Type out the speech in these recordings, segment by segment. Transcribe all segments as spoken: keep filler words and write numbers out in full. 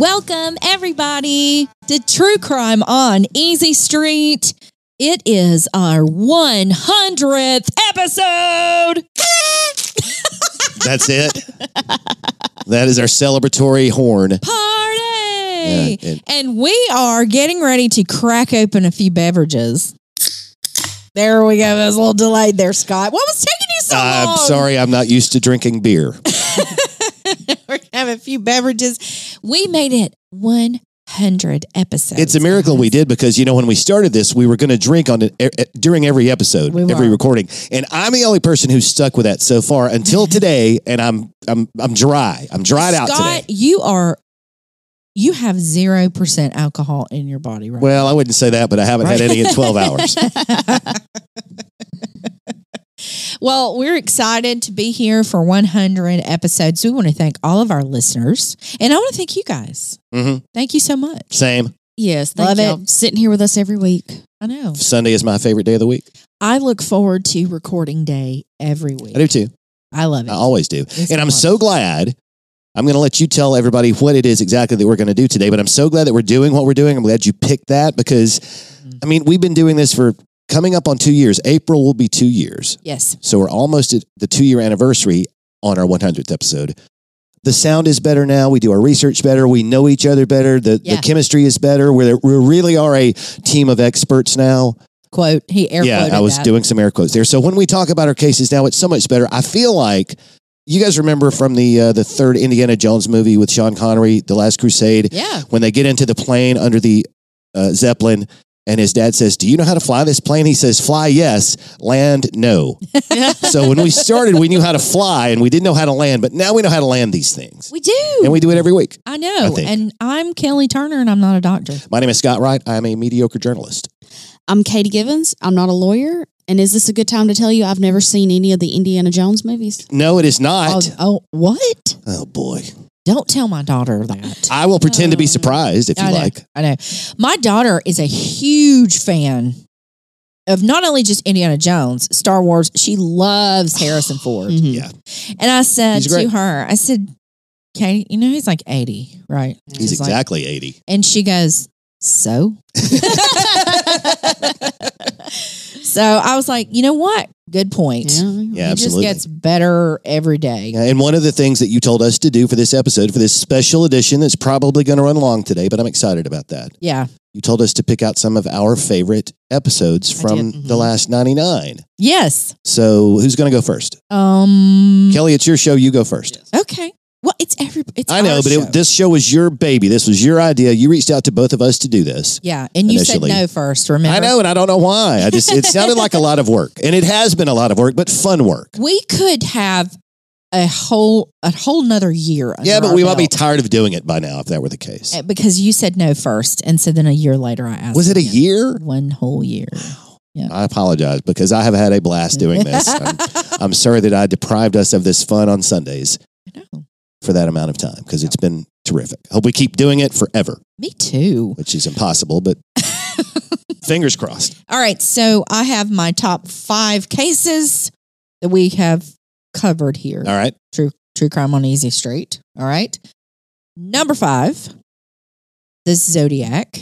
Welcome, everybody, to True Crime on Easy Street. It is our one hundredth episode. That's it. That is our celebratory horn. Party! Yeah, it, and we are getting ready to crack open a few beverages. There we go. That was a little delayed there, Scott. What was taking you so uh, long? I'm sorry. I'm not used to drinking beer. We're going to have a few beverages. We made it one hundred episodes. It's a miracle we did, because, you know, when we started this, we were going to drink on a, a, during every episode, we every were. recording. And I'm the only person who's stuck with that so far until today. And I'm I'm I'm dry. I'm dried Scott, out today. Scott, you are... You have zero percent alcohol in your body, right? Well, I wouldn't say that, but I haven't right? had any in twelve hours. Well, we're excited to be here for one hundred episodes. We want to thank all of our listeners, and I want to thank you guys. Mm-hmm. Thank you so much. Same. Yes, thank you. Love it. Sitting here with us every week. I know. Sunday is my favorite day of the week. I look forward to recording day every week. I do too. I love it. I always do. It's and I'm so glad... I'm going to let you tell everybody what it is exactly that we're going to do today, but I'm so glad that we're doing what we're doing. I'm glad you picked that, because, I mean, we've been doing this for coming up on two years. April will be two years. Yes. So we're almost at the two-year anniversary on our one hundredth episode. The sound is better now. We do our research better. We know each other better. The, yeah. the chemistry is better. We're, we really are a team of experts now. Quote. He air quoted that. Yeah, I was that. doing some air quotes there. So when we talk about our cases now, it's so much better. I feel like... You guys remember from the uh, the third Indiana Jones movie with Sean Connery, The Last Crusade? Yeah. When they get into the plane under the uh, Zeppelin, and his dad says, "Do you know how to fly this plane?" He says, "Fly, yes. Land, no." So when we started, we knew how to fly, and we didn't know how to land, but now we know how to land these things. We do. And we do it every week. I know. I and I'm Kelly Turner, and I'm not a doctor. My name is Scott Wright. I'm a mediocre journalist. I'm Katie Givens. I'm not a lawyer. And is this a good time to tell you I've never seen any of the Indiana Jones movies? No, it is not. Oh, oh what? Oh, boy. Don't tell my daughter that. I will pretend uh, to be surprised if you I know, like. I know. My daughter is a huge fan of not only just Indiana Jones, Star Wars. She loves Harrison Ford. Mm-hmm. Yeah. And I said to her, I said, Katie, you know, he's like eighty, right? And he's exactly like, eighty. And she goes, so? So I was like, you know what? Good point. Yeah, yeah it absolutely. Just gets better every day. And one of the things that you told us to do for this episode, for this special edition that's probably going to run long today, but I'm excited about that. Yeah. You told us to pick out some of our favorite episodes from mm-hmm. the last ninety-nine. Yes. So who's going to go first? Um, Kelly, it's your show. You go first. Yes. Okay. Well, it's every. It's I know, our but show. It, this show was your baby. This was your idea. You reached out to both of us to do this. Yeah, and you initially. said no first. Remember, I know, and I don't know why. I just it sounded like a lot of work, and it has been a lot of work, but fun work. We could have a whole a whole another year. Yeah, but we belt. might be tired of doing it by now if that were the case. Because you said no first, and so then a year later, I asked. Was it a year? One whole year. Yeah. I apologize, because I have had a blast doing this. I'm, I'm sorry that I deprived us of this fun on Sundays. I know. For that amount of time, because it's been terrific. Hope we keep doing it forever. Me too. Which is impossible, but fingers crossed. All right, so I have my top five cases that we have covered here. All right, true true crime on Easy Street. All right, number five, the Zodiac.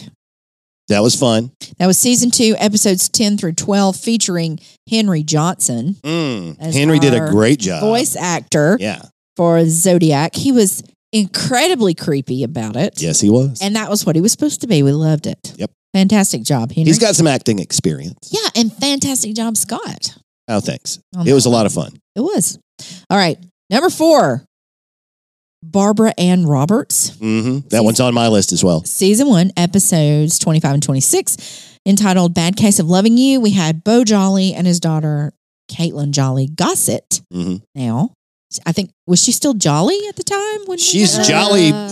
That was fun. That was season two, episodes ten through twelve, featuring Henry Johnson. Mm, Henry did a great job. Voice actor. Yeah. For Zodiac. He was incredibly creepy about it. Yes, he was. And that was what he was supposed to be. We loved it. Yep. Fantastic job, Henry. He's got some acting experience. Yeah, and fantastic job, Scott. Oh, thanks. It was a lot of fun. It was. All right. Number four, Barbara Ann Roberts. Mm-hmm. That one's on my list as well. Season one, episodes twenty-five and twenty-six, entitled Bad Case of Loving You. We had Beau Jolly and his daughter, Caitlin Jolly Gossett. Mm-hmm. Now, I think, was she still jolly at the time? When she's jolly. Uh,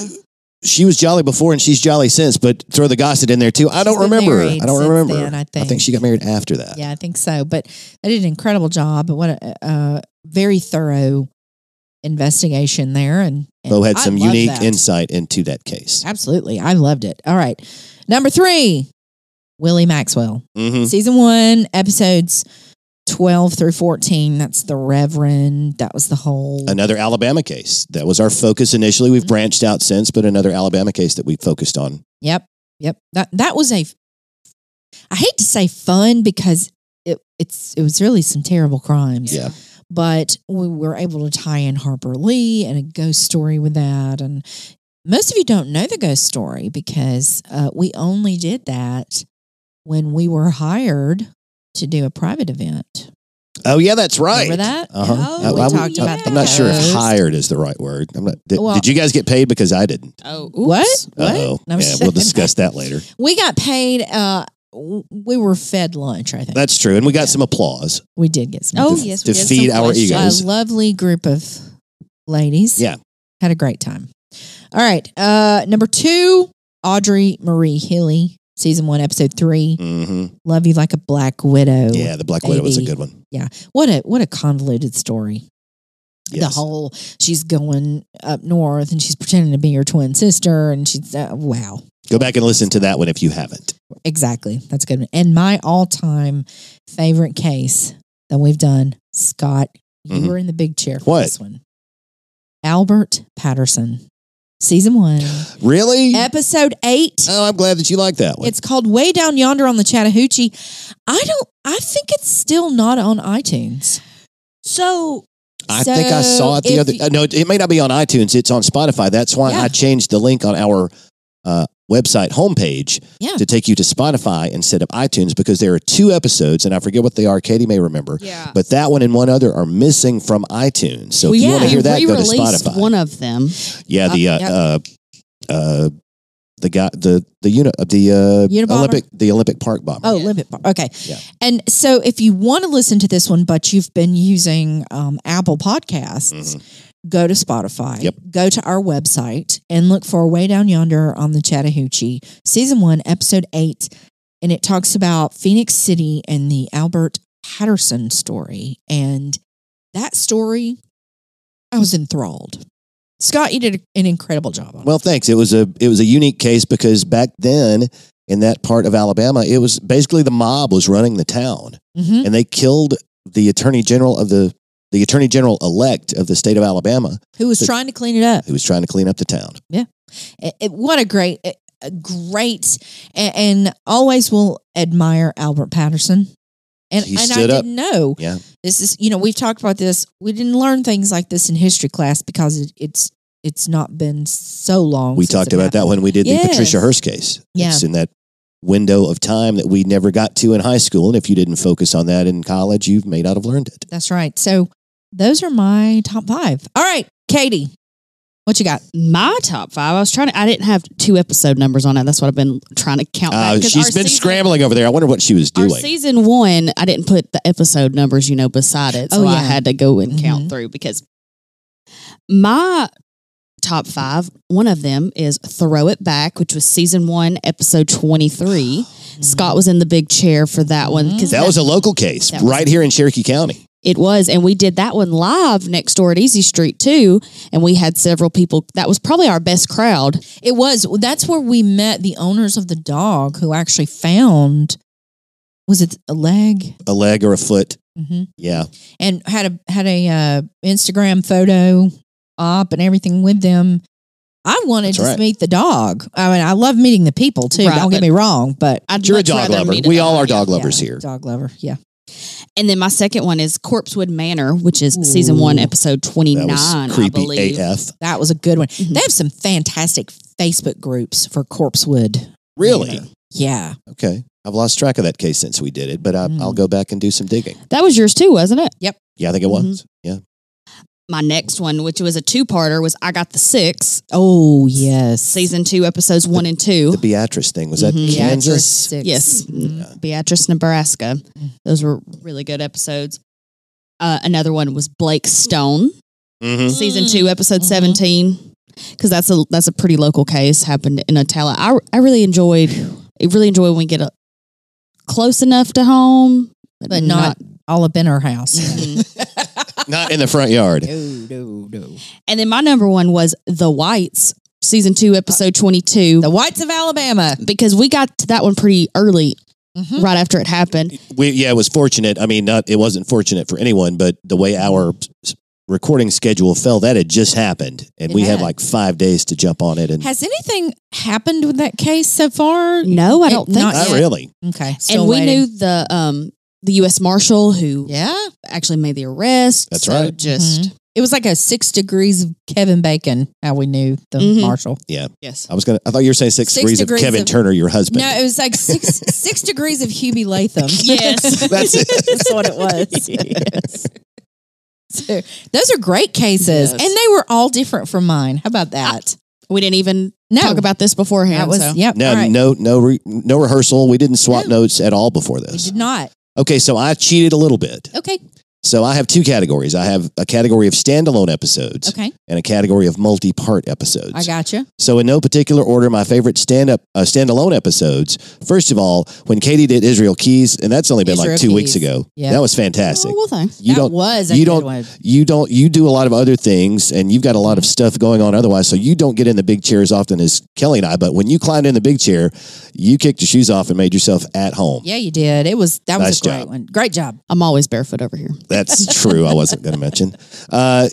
she was jolly before, and she's jolly since, but throw the gossip in there, too. I don't remember. I don't remember. Then, I, think. I think she got married after that. Yeah, I think so. But they did an incredible job. What a uh, very thorough investigation there. And, and Bo had some unique that. insight into that case. Absolutely. I loved it. All right. Number three, Willie Maxwell. Mm-hmm. Season one, episodes twelve through fourteen, that's the Reverend. That was the whole... Another Alabama case. That was our focus initially. We've branched out since, but another Alabama case that we focused on. Yep, yep. That that was a... I hate to say fun because it it's it was really some terrible crimes. Yeah. But we were able to tie in Harper Lee and a ghost story with that. And most of you don't know the ghost story because uh, we only did that when we were hired to do a private event. Oh, yeah, that's right. Remember that? Uh-huh. Oh, we I, talked I, about that. I'm not sure if hired is the right word. I'm not, did, well, did you guys get paid? Because I didn't. Oh, oops. What? Uh-oh. What? Yeah, we'll discuss that later. We got paid... Uh, we were fed lunch, I think. That's true. And we got yeah. some applause. We did get some. Oh, to, yes. We to did feed some our lunch. egos. A lovely group of ladies. Yeah. Had a great time. All right. Uh, number two, Audrey Marie Healy, season one, episode three. Mm-hmm. Love You Like a Black Widow. Yeah, the Black Widow was a good one. Yeah. What a, what a convoluted story. Yes. The whole, she's going up north and she's pretending to be her twin sister. And she's, uh, wow. Go back and listen to that one if you haven't. Exactly. That's a good one. And my all-time favorite case that we've done, Scott, you mm-hmm. were in the big chair for what? this one. Albert Patterson, season one. Really? Episode eight. Oh, I'm glad that you like that one. It's called Way Down Yonder on the Chattahoochee. I don't, I think it's still not on iTunes. So... I so think I saw it the other... You, no, it may not be on iTunes. It's on Spotify. That's why yeah. I changed the link on our uh, website homepage yeah. to take you to Spotify instead of iTunes because there are two episodes, and I forget what they are. Katie may remember. Yeah. But that one and one other are missing from iTunes. So well, if you yeah, want to hear that, go to Spotify. one of them. Yeah, the... Uh, yep. uh, uh, The guy, the the unit, the uh, Olympic, the Olympic Park bomber. Oh, yeah. Olympic Park. Okay, yeah. And so if you want to listen to this one, but you've been using um, Apple Podcasts, mm-hmm. go to Spotify. Yep. Go to our website and look for Way Down Yonder on the Chattahoochee, season one, episode eight, and it talks about Phenix City and the Albert Patterson story. And that story, I was enthralled. Scott, you did an incredible job on it. Well, thanks. It was a it was a unique case because back then in that part of Alabama, it was basically the mob was running the town, mm-hmm. and they killed the attorney general of the the attorney general elect of the state of Alabama, who was the, trying to clean it up. Who was trying to clean up the town? Yeah, it, it, what a great, a great, and, and always will admire Albert Patterson. And, he and stood I up. didn't know. Yeah. This is, you know, we've talked about this. We didn't learn things like this in history class because it, it's it's not been so long. We since talked about happened. that when we did yes. the Patricia Hearst case. Yeah. It's in that window of time that we never got to in high school. And if you didn't focus on that in college, you may not have learned it. That's right. So those are my top five. All right, Katie, what you got? My top five. I was trying to, I didn't have two episode numbers on it. That's what I've been trying to count back. Uh, she's been season, scrambling over there. I wonder what she was doing. Our season one, I didn't put the episode numbers, you know, beside it. So oh, yeah. I had to go and mm-hmm. count through because my top five, one of them is Throw It Back, which was season one, episode twenty-three. Mm-hmm. Scott was in the big chair for that one. That, that was a local case right here in Cherokee County. It was, and we did that one live next door at Easy Street, too, and we had several people. That was probably our best crowd. It was. That's where we met the owners of the dog who actually found, was it a leg? A leg or a foot. Mm-hmm. Yeah. And had a had a uh, Instagram photo op and everything with them. I wanted That's to right. meet the dog. I mean, I love meeting the people, too. Right, don't get me wrong, but I'd You're a dog lover. A we dog. all are dog yeah, lovers yeah, here. Dog lover, yeah. And then my second one is Corpsewood Manor, which is Ooh, season one, episode twenty-nine, that was creepy I believe. A F. That was a good one. Mm-hmm. They have some fantastic Facebook groups for Corpsewood. Really? Manor. Yeah. Okay. I've lost track of that case since we did it, but I, mm. I'll go back and do some digging. That was yours too, wasn't it? Yep. Yeah, I think it mm-hmm. was. Yeah. My next one, which was a two-parter, was I Got the Six. Oh, yes. Season two, episodes the, one and two. The Beatrice thing. Was that mm-hmm. Kansas? Beatrice yes. Mm-hmm. Yeah. Beatrice, Nebraska. Mm-hmm. Those were really good episodes. Uh, another one was Blake Stone. Mm-hmm. Season two, episode mm-hmm. seventeen. Because that's a that's a pretty local case. Happened in Atala. I, I really enjoyed, I really enjoy when we get a, close enough to home. But, but not, not all up in our house. Mm-hmm. Not in the front yard. No, no, no. And then my number one was The Whites, season two, episode twenty-two. The Whites of Alabama. Because we got to that one pretty early mm-hmm. right after it happened. We, yeah, it was fortunate. I mean, not it wasn't fortunate for anyone, but the way our recording schedule fell, that had just happened, and it we had. had like five days to jump on it. And has anything happened with that case so far? No, I don't it, think not so. Not really. Okay, still and waiting. We knew the um the U S Marshal who yeah actually made the arrest. That's so right. Just. Mm-hmm. It was like a six degrees of Kevin Bacon, how we knew the mm-hmm. marshal. Yeah. Yes. I was going to, I thought you were saying six, six degrees, degrees of Kevin of, Turner, your husband. No, it was like six six degrees of Hubie Latham. Yes. That's it. That's what it was. Yes. So, those are great cases. Yes. And they were all different from mine. How about that? I, we didn't even no. talk about this beforehand. That was, so. Yep, no, right. no, no, re, no rehearsal. We didn't swap no. notes at all before this. We did not. Okay. So I cheated a little bit. Okay. So I have two categories. I have a category of standalone episodes okay. and a category of multi-part episodes. I gotcha. So in no particular order, my favorite stand-up uh, standalone episodes. First of all, when Katie did Israel Keys, and that's only been Israel like two Keys. weeks ago. Yep. That was fantastic. Oh, well, thanks. You that don't, was a you good don't, one. You don't, you do a lot of other things, and you've got a lot of stuff going on otherwise, so you don't get in the big chair as often as Kelly and I, but when you climbed in the big chair, you kicked your shoes off and made yourself at home. Yeah, you did. It was That nice was a great job. one. Great job. I'm always barefoot over here. That's true. I wasn't going to mention. Uh,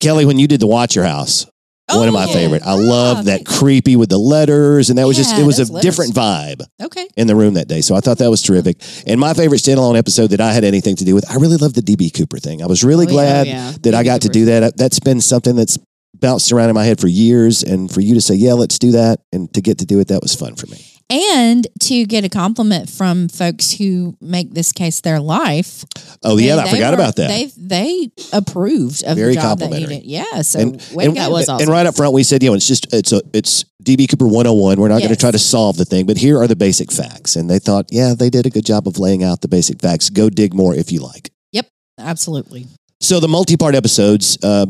Kelly, when you did the Watch Your House, oh, one of my yeah. favorite. I oh, loved that creepy with the letters. And that was yeah, just, it was a letters. different vibe okay. in the room that day. So I thought that was terrific. And my favorite standalone episode that I had anything to do with, I really loved the D B. Cooper thing. I was really oh, glad yeah, yeah. that D B I got Cooper. to do that. That's been something that's bounced around in my head for years. And for you to say, yeah, let's do that. And to get to do it, that was fun for me. And to get a compliment from folks who make this case their life. Oh, yeah, I forgot were, about that. They they approved of Very the job that you did. Yeah, so and, way and, that was awesome. And right up front, we said, you know, it's just, it's a, it's D B. Cooper one oh one. We're not yes. going to try to solve the thing, but here are the basic facts. And they thought, yeah, they did a good job of laying out the basic facts. Go dig more if you like. Yep, absolutely. So the multi-part episodes, uh,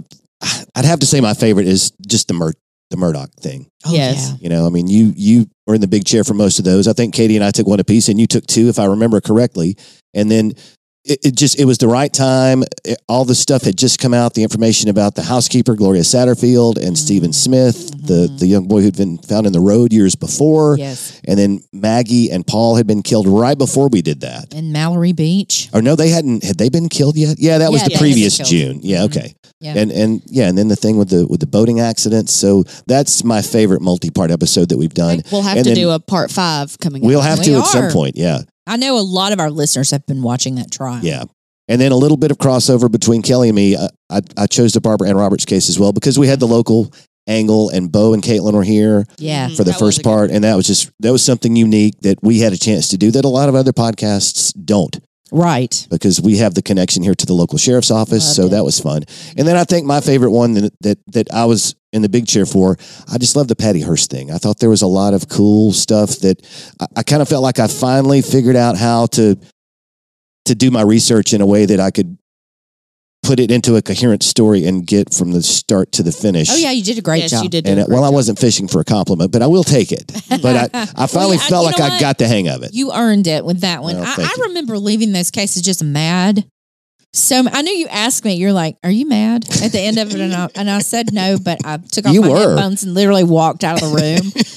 I'd have to say my favorite is just the merch. The Murdoch thing. Oh, yes. Yeah. You know, I mean, you you were in the big chair for most of those. I think Katie and I took one apiece and you took two, if I remember correctly. And then it, it just, it was the right time. It, all the stuff had just come out. The information about the housekeeper, Gloria Satterfield, and mm-hmm. Stephen Smith, mm-hmm. the, the young boy who'd been found in the road years before. Yes. And then Maggie and Paul had been killed right before we did that. And Mallory Beach. Or no, they hadn't, had they been killed yet? Yeah, that was yeah, the previous June. Yeah, mm-hmm. okay. Yeah. And and yeah, and then the thing with the with the boating accidents. So that's my favorite multi-part episode that we've done. We'll have and to do a part five coming we'll up. We'll have to we at some point, yeah. I know a lot of our listeners have been watching that trial. Yeah. And then a little bit of crossover between Kelly and me. I, I, I chose the Barbara Ann Roberts case as well because we had the local angle and Bo and Caitlin were here yeah, for the first part. And that was just, that was something unique that we had a chance to do that a lot of other podcasts don't. Right. Because we have the connection here to the local sheriff's office. Loved so it. That was fun. And then I think my favorite one that, that, that I was in the big chair for, I just love the Patty Hearst thing. I thought there was a lot of cool stuff that I, I kind of felt like I finally figured out how to, to do my research in a way that I could put it into a coherent story and get from the start to the finish. Oh yeah, you did a great yes, job. You did. And well, I wasn't fishing for a compliment, but I will take it. But I, I finally well, felt I, like I what? got the hang of it. You earned it with that one. Well, I, I remember leaving those cases just mad. So I knew you asked me. You're like, "Are you mad?" At the end of it, and I, and I said no, but I took off you my were. headphones and literally walked out of the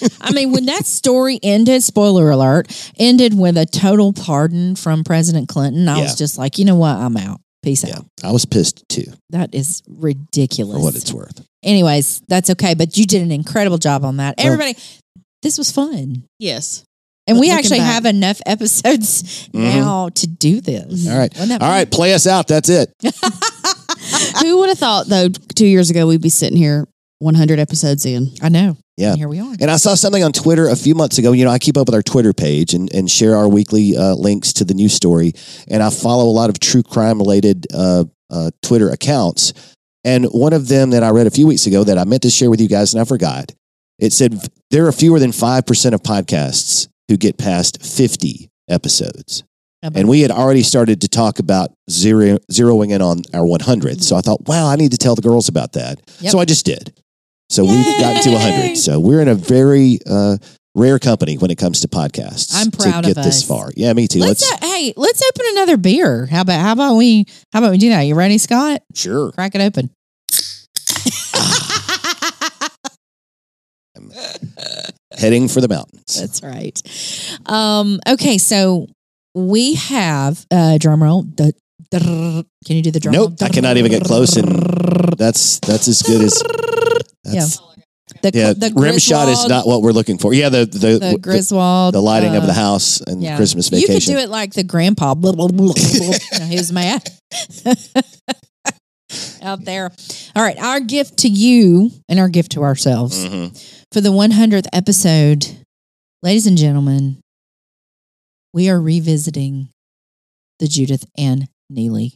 room. I mean, when that story ended, spoiler alert, ended with a total pardon from President Clinton. I yeah. was just like, you know what? I'm out. Peace yeah, out. I was pissed too. That is ridiculous. For what it's worth. Anyways, that's okay. But you did an incredible job on that. Well, everybody, this was fun. Yes. And Look, we actually back. have enough episodes mm-hmm. now to do this. All right. All fun? right. Play us out. That's it. Who would have thought though, two years ago, we'd be sitting here one hundred episodes in. I know. Yeah. And here we are. And I saw something on Twitter a few months ago. You know, I keep up with our Twitter page and, and share our weekly uh, links to the news story. And I follow a lot of true crime related uh, uh, Twitter accounts. And one of them that I read a few weeks ago that I meant to share with you guys and I forgot, it said there are fewer than five percent of podcasts who get past fifty episodes. And we had already started to talk about zero, zeroing in on our one hundredth. Mm-hmm. So I thought, wow, I need to tell the girls about that. Yep. So I just did. So Yay! We've gotten to one hundred. So we're in a very uh, rare company when it comes to podcasts. I'm proud to get of us. this far. Yeah, me too. Let's, let's uh, hey, let's open another beer. How about how about we how about we do that? You ready, Scott? Sure. Crack it open. I'm heading for the mountains. That's right. Um, okay, so We have, uh, drum roll. The, can you do the drum roll? Nope, I cannot even get close. And that's that's as good as... That's, yeah. The, yeah, the rim shot is not what we're looking for. Yeah, the the, the Griswold, the, the lighting uh, of the house and yeah. Christmas vacation. You could do it like the grandpa. Blah, blah, blah, blah. No, he was mad out there. All right, our gift to you and our gift to ourselves mm-hmm. for the one hundredth episode, ladies and gentlemen, we are revisiting the Judith Ann Neelley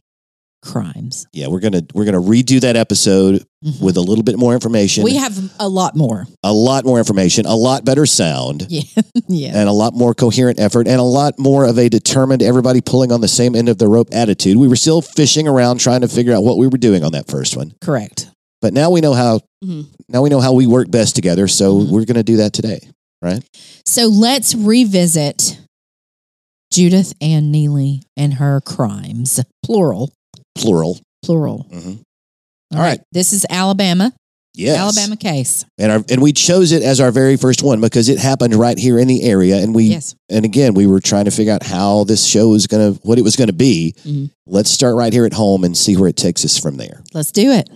crimes. Yeah, we're gonna we're gonna redo that episode mm-hmm. with a little bit more information. We have a lot more, a lot more information, a lot better sound, yeah, yeah, and a lot more coherent effort, and a lot more of a determined everybody pulling on the same end of the rope attitude. We were still fishing around trying to figure out what we were doing on that first one. Correct. But now we know how. Mm-hmm. Now we know how we work best together. So mm-hmm. we're gonna do that today, right? So let's revisit Judith Ann Neelley and her crimes, plural. Plural. Plural. Mm-hmm. All, All right. right. This is Alabama. Yes. Alabama case. And our, and we chose it as our very first one because it happened right here in the area. And we, yes. and again, we were trying to figure out how this show is going to, what it was going to be. Mm-hmm. Let's start right here at home and see where it takes us from there. Let's do it.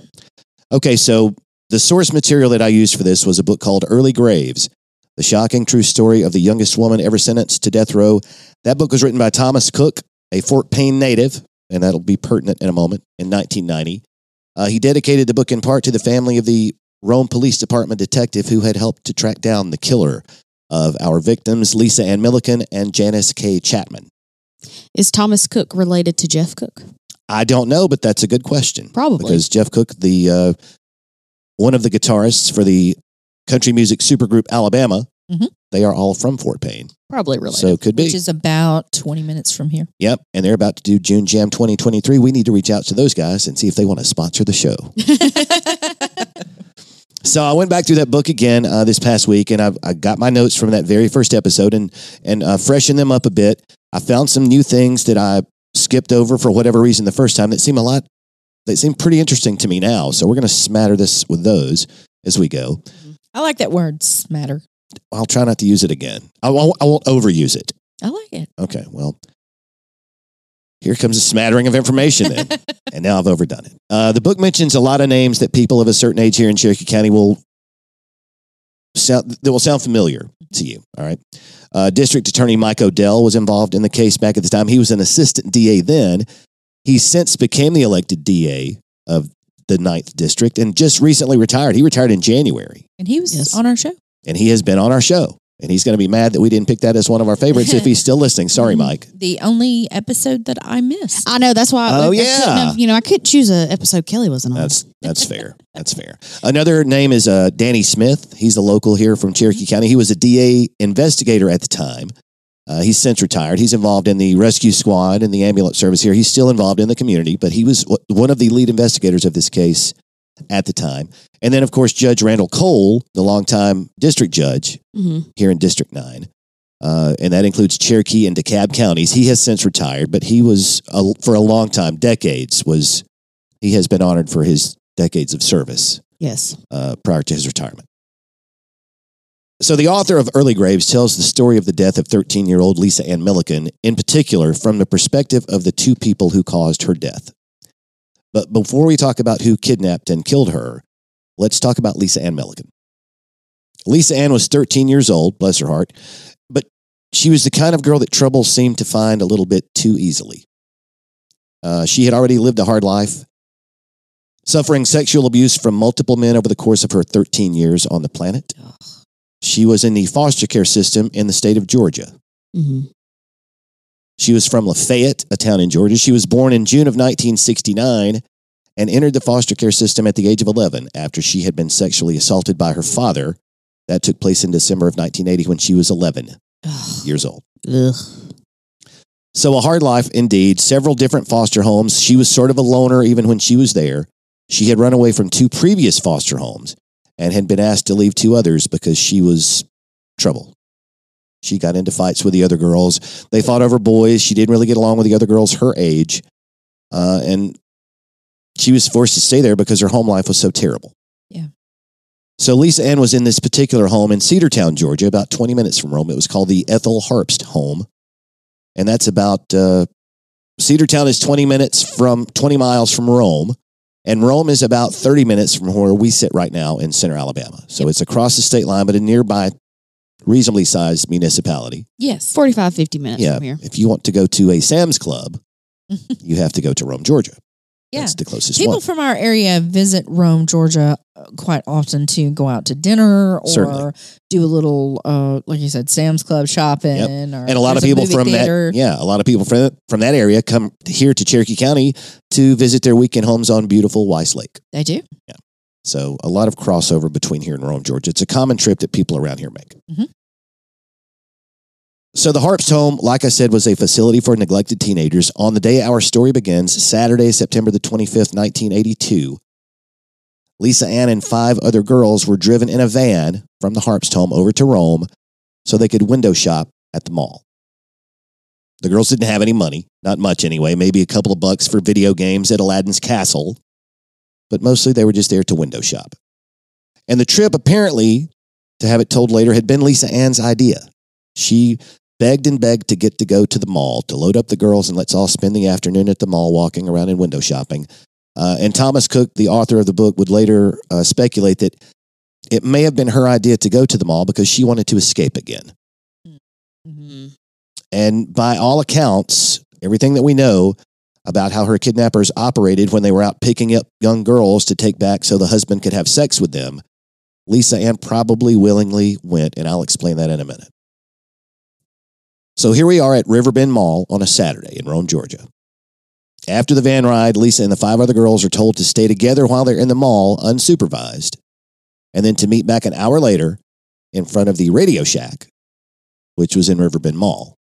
Okay. So the source material that I used for this was a book called Early Graves, the shocking true story of the youngest woman ever sentenced to death row. That book was written by Thomas Cook, a Fort Payne native. And that'll be pertinent in a moment, in nineteen ninety. Uh, he dedicated the book in part to the family of the Rome Police Department detective who had helped to track down the killer of our victims, Lisa Ann Millican and Janice K. Chapman. Is Thomas Cook related to Jeff Cook? I don't know, but that's a good question. Probably. Because Jeff Cook, the uh, one of the guitarists for the country music supergroup Alabama, mm-hmm. they are all from Fort Payne. Probably related. So could be. Which is about twenty minutes from here. Yep. And they're about to do June Jam twenty twenty-three. We need to reach out to those guys and see if they want to sponsor the show. So I went back through that book again uh, this past week, and I, I got my notes from that very first episode and, and uh, freshened them up a bit. I found some new things that I skipped over for whatever reason the first time that seem a lot, that seem pretty interesting to me now. So we're going to smatter this with those as we go. I like that word, smatter. I'll try not to use it again. I won't, I won't overuse it. I like it. Okay, well, here comes a smattering of information then. And now I've overdone it. Uh, the book mentions a lot of names that people of a certain age here in Cherokee County will sound, that will sound familiar to you, all right? Uh, District Attorney Mike O'Dell was involved in the case back at the time. He was an assistant D A then. He since became the elected D A of the ninth District and just recently retired. He retired in January. And he was yes. on our show. And he has been on our show. And he's going to be mad that we didn't pick that as one of our favorites if he's still listening. Sorry, Mike. The only episode that I missed. I know. That's why. I, oh, I, yeah. I have, you know, I couldn't choose an episode Kelly wasn't on. That's that's fair. That's fair. Another name is uh, Danny Smith. He's a local here from Cherokee mm-hmm. County. He was a D A investigator at the time. Uh, he's since retired. He's involved in the rescue squad and the ambulance service here. He's still involved in the community, but he was one of the lead investigators of this case at the time. And then, of course, Judge Randall Cole, the longtime district judge mm-hmm. here in District nine. Uh, and that includes Cherokee and DeKalb counties. He has since retired, but he was, a, for a long time, decades, was he has been honored for his decades of service. Yes. Uh, prior to his retirement. So the author of Early Graves tells the story of the death of thirteen-year-old Lisa Ann Millican, in particular, from the perspective of the two people who caused her death. But before we talk about who kidnapped and killed her, let's talk about Lisa Ann Millican. Lisa Ann was thirteen years old, bless her heart, but she was the kind of girl that trouble seemed to find a little bit too easily. Uh, she had already lived a hard life, suffering sexual abuse from multiple men over the course of her thirteen years on the planet. She was in the foster care system in the state of Georgia. Mm-hmm. She was from Lafayette, a town in Georgia. She was born in June of nineteen sixty-nine and entered the foster care system at the age of eleven after she had been sexually assaulted by her father. That took place in December of nineteen eighty when she was eleven Ugh. years old. Ugh. So a hard life indeed. Several different foster homes. She was sort of a loner even when she was there. She had run away from two previous foster homes and had been asked to leave two others because she was trouble. She got into fights with the other girls. They fought over boys. She didn't really get along with the other girls her age. Uh, and she was forced to stay there because her home life was so terrible. Yeah. So Lisa Ann was in this particular home in Cedartown, Georgia, about twenty minutes from Rome. It was called the Ethel Harpst home. and that's about uh, Cedartown is twenty minutes from twenty miles from Rome, and Rome is about thirty minutes from where we sit right now in Center Alabama. So yep. It's across the state line, but a nearby, reasonably sized municipality. Yes, forty-five, fifty minutes yeah. from here. If you want to go to a Sam's Club, you have to go to Rome, Georgia. Yeah. That's the closest People one. People from our area visit Rome, Georgia quite often to go out to dinner or Certainly. do a little, uh, like you said, Sam's Club shopping. Yep. Or and a lot of people from theater. that, yeah, a lot of people from, from that area come here to Cherokee County to visit their weekend homes on beautiful Weiss Lake. They do? Yeah. So a lot of crossover between here and Rome, Georgia. It's a common trip that people around here make. Mm-hmm. So the Harpst Home, like I said, was a facility for neglected teenagers. On the day our story begins, Saturday, September the twenty-fifth, nineteen eighty-two, Lisa Ann and five other girls were driven in a van from the Harpst Home over to Rome so they could window shop at the mall. The girls didn't have any money, not much anyway, maybe a couple of bucks for video games at Aladdin's Castle, but mostly they were just there to window shop. And the trip, apparently, to have it told later, had been Lisa Ann's idea. She begged and begged to get to go to the mall, to load up the girls, and let's all spend the afternoon at the mall walking around and window shopping. Uh, and Thomas Cook, the author of the book, would later uh, speculate that it may have been her idea to go to the mall because she wanted to escape again. Mm-hmm. And by all accounts, everything that we know about how her kidnappers operated when they were out picking up young girls to take back so the husband could have sex with them, Lisa Ann probably willingly went, and I'll explain that in a minute. So here we are at Riverbend Mall on a Saturday in Rome, Georgia. After the van ride, Lisa and the five other girls are told to stay together while they're in the mall, unsupervised, and then to meet back an hour later in front of the Radio Shack, which was in Riverbend Mall.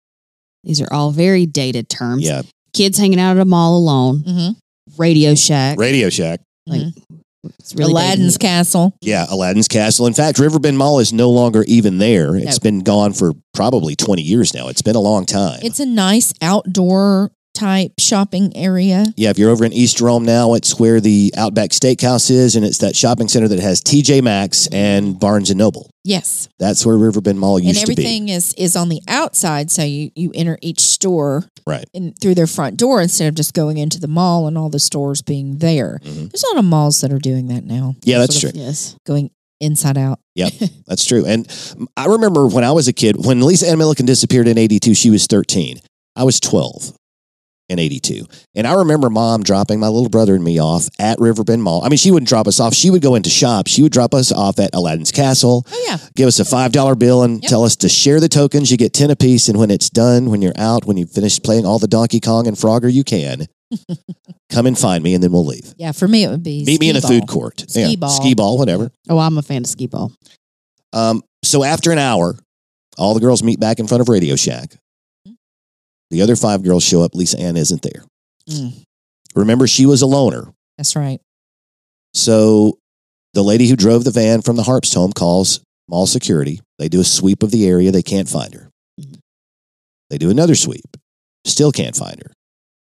These are all very dated terms. Yeah. Kids hanging out at a mall alone. Mm-hmm. Radio Shack. Radio Shack. Like, mm-hmm. it's really Aladdin's dated. Castle. Yeah, Aladdin's Castle. In fact, Riverbend Mall is no longer even there. It's nope. been gone for probably twenty years now. It's been a long time. It's a nice outdoor type shopping area. Yeah, if you're over in East Rome now, it's where the Outback Steakhouse is, and it's that shopping center that has T J Maxx and Barnes and Noble. Yes. That's where Riverbend Mall used to be. And everything is, is on the outside, so you, you enter each store right. in, through their front door instead of just going into the mall and all the stores being there. Mm-hmm. There's a lot of malls that are doing that now. Yeah, that's sort of, true. Yes. Going inside out. Yep, that's true. And I remember when I was a kid, when Lisa Ann Millican disappeared in eighty-two, she was thirteen. I was twelve. In eighty-two. And I remember Mom dropping my little brother and me off at Riverbend Mall. I mean, she wouldn't drop us off. She would go into shops. She would drop us off at Aladdin's Castle. Oh, yeah. Give us a five dollar bill and yep. tell us to share the tokens. You get ten apiece. And when it's done, when you're out, when you've finished playing all the Donkey Kong and Frogger you can, come and find me and then we'll leave. Yeah, for me, it would be Meet me in ball. a food court. Ski yeah. ball. Ski ball, whatever. Oh, I'm a fan of ski ball. Um, so after an hour, all the girls meet back in front of Radio Shack. The other five girls show up. Lisa Ann isn't there. Mm. Remember, she was a loner. That's right. So the lady who drove the van from the Harpst Home calls mall security. They do a sweep of the area. They can't find her. Mm. They do another sweep. Still can't find her.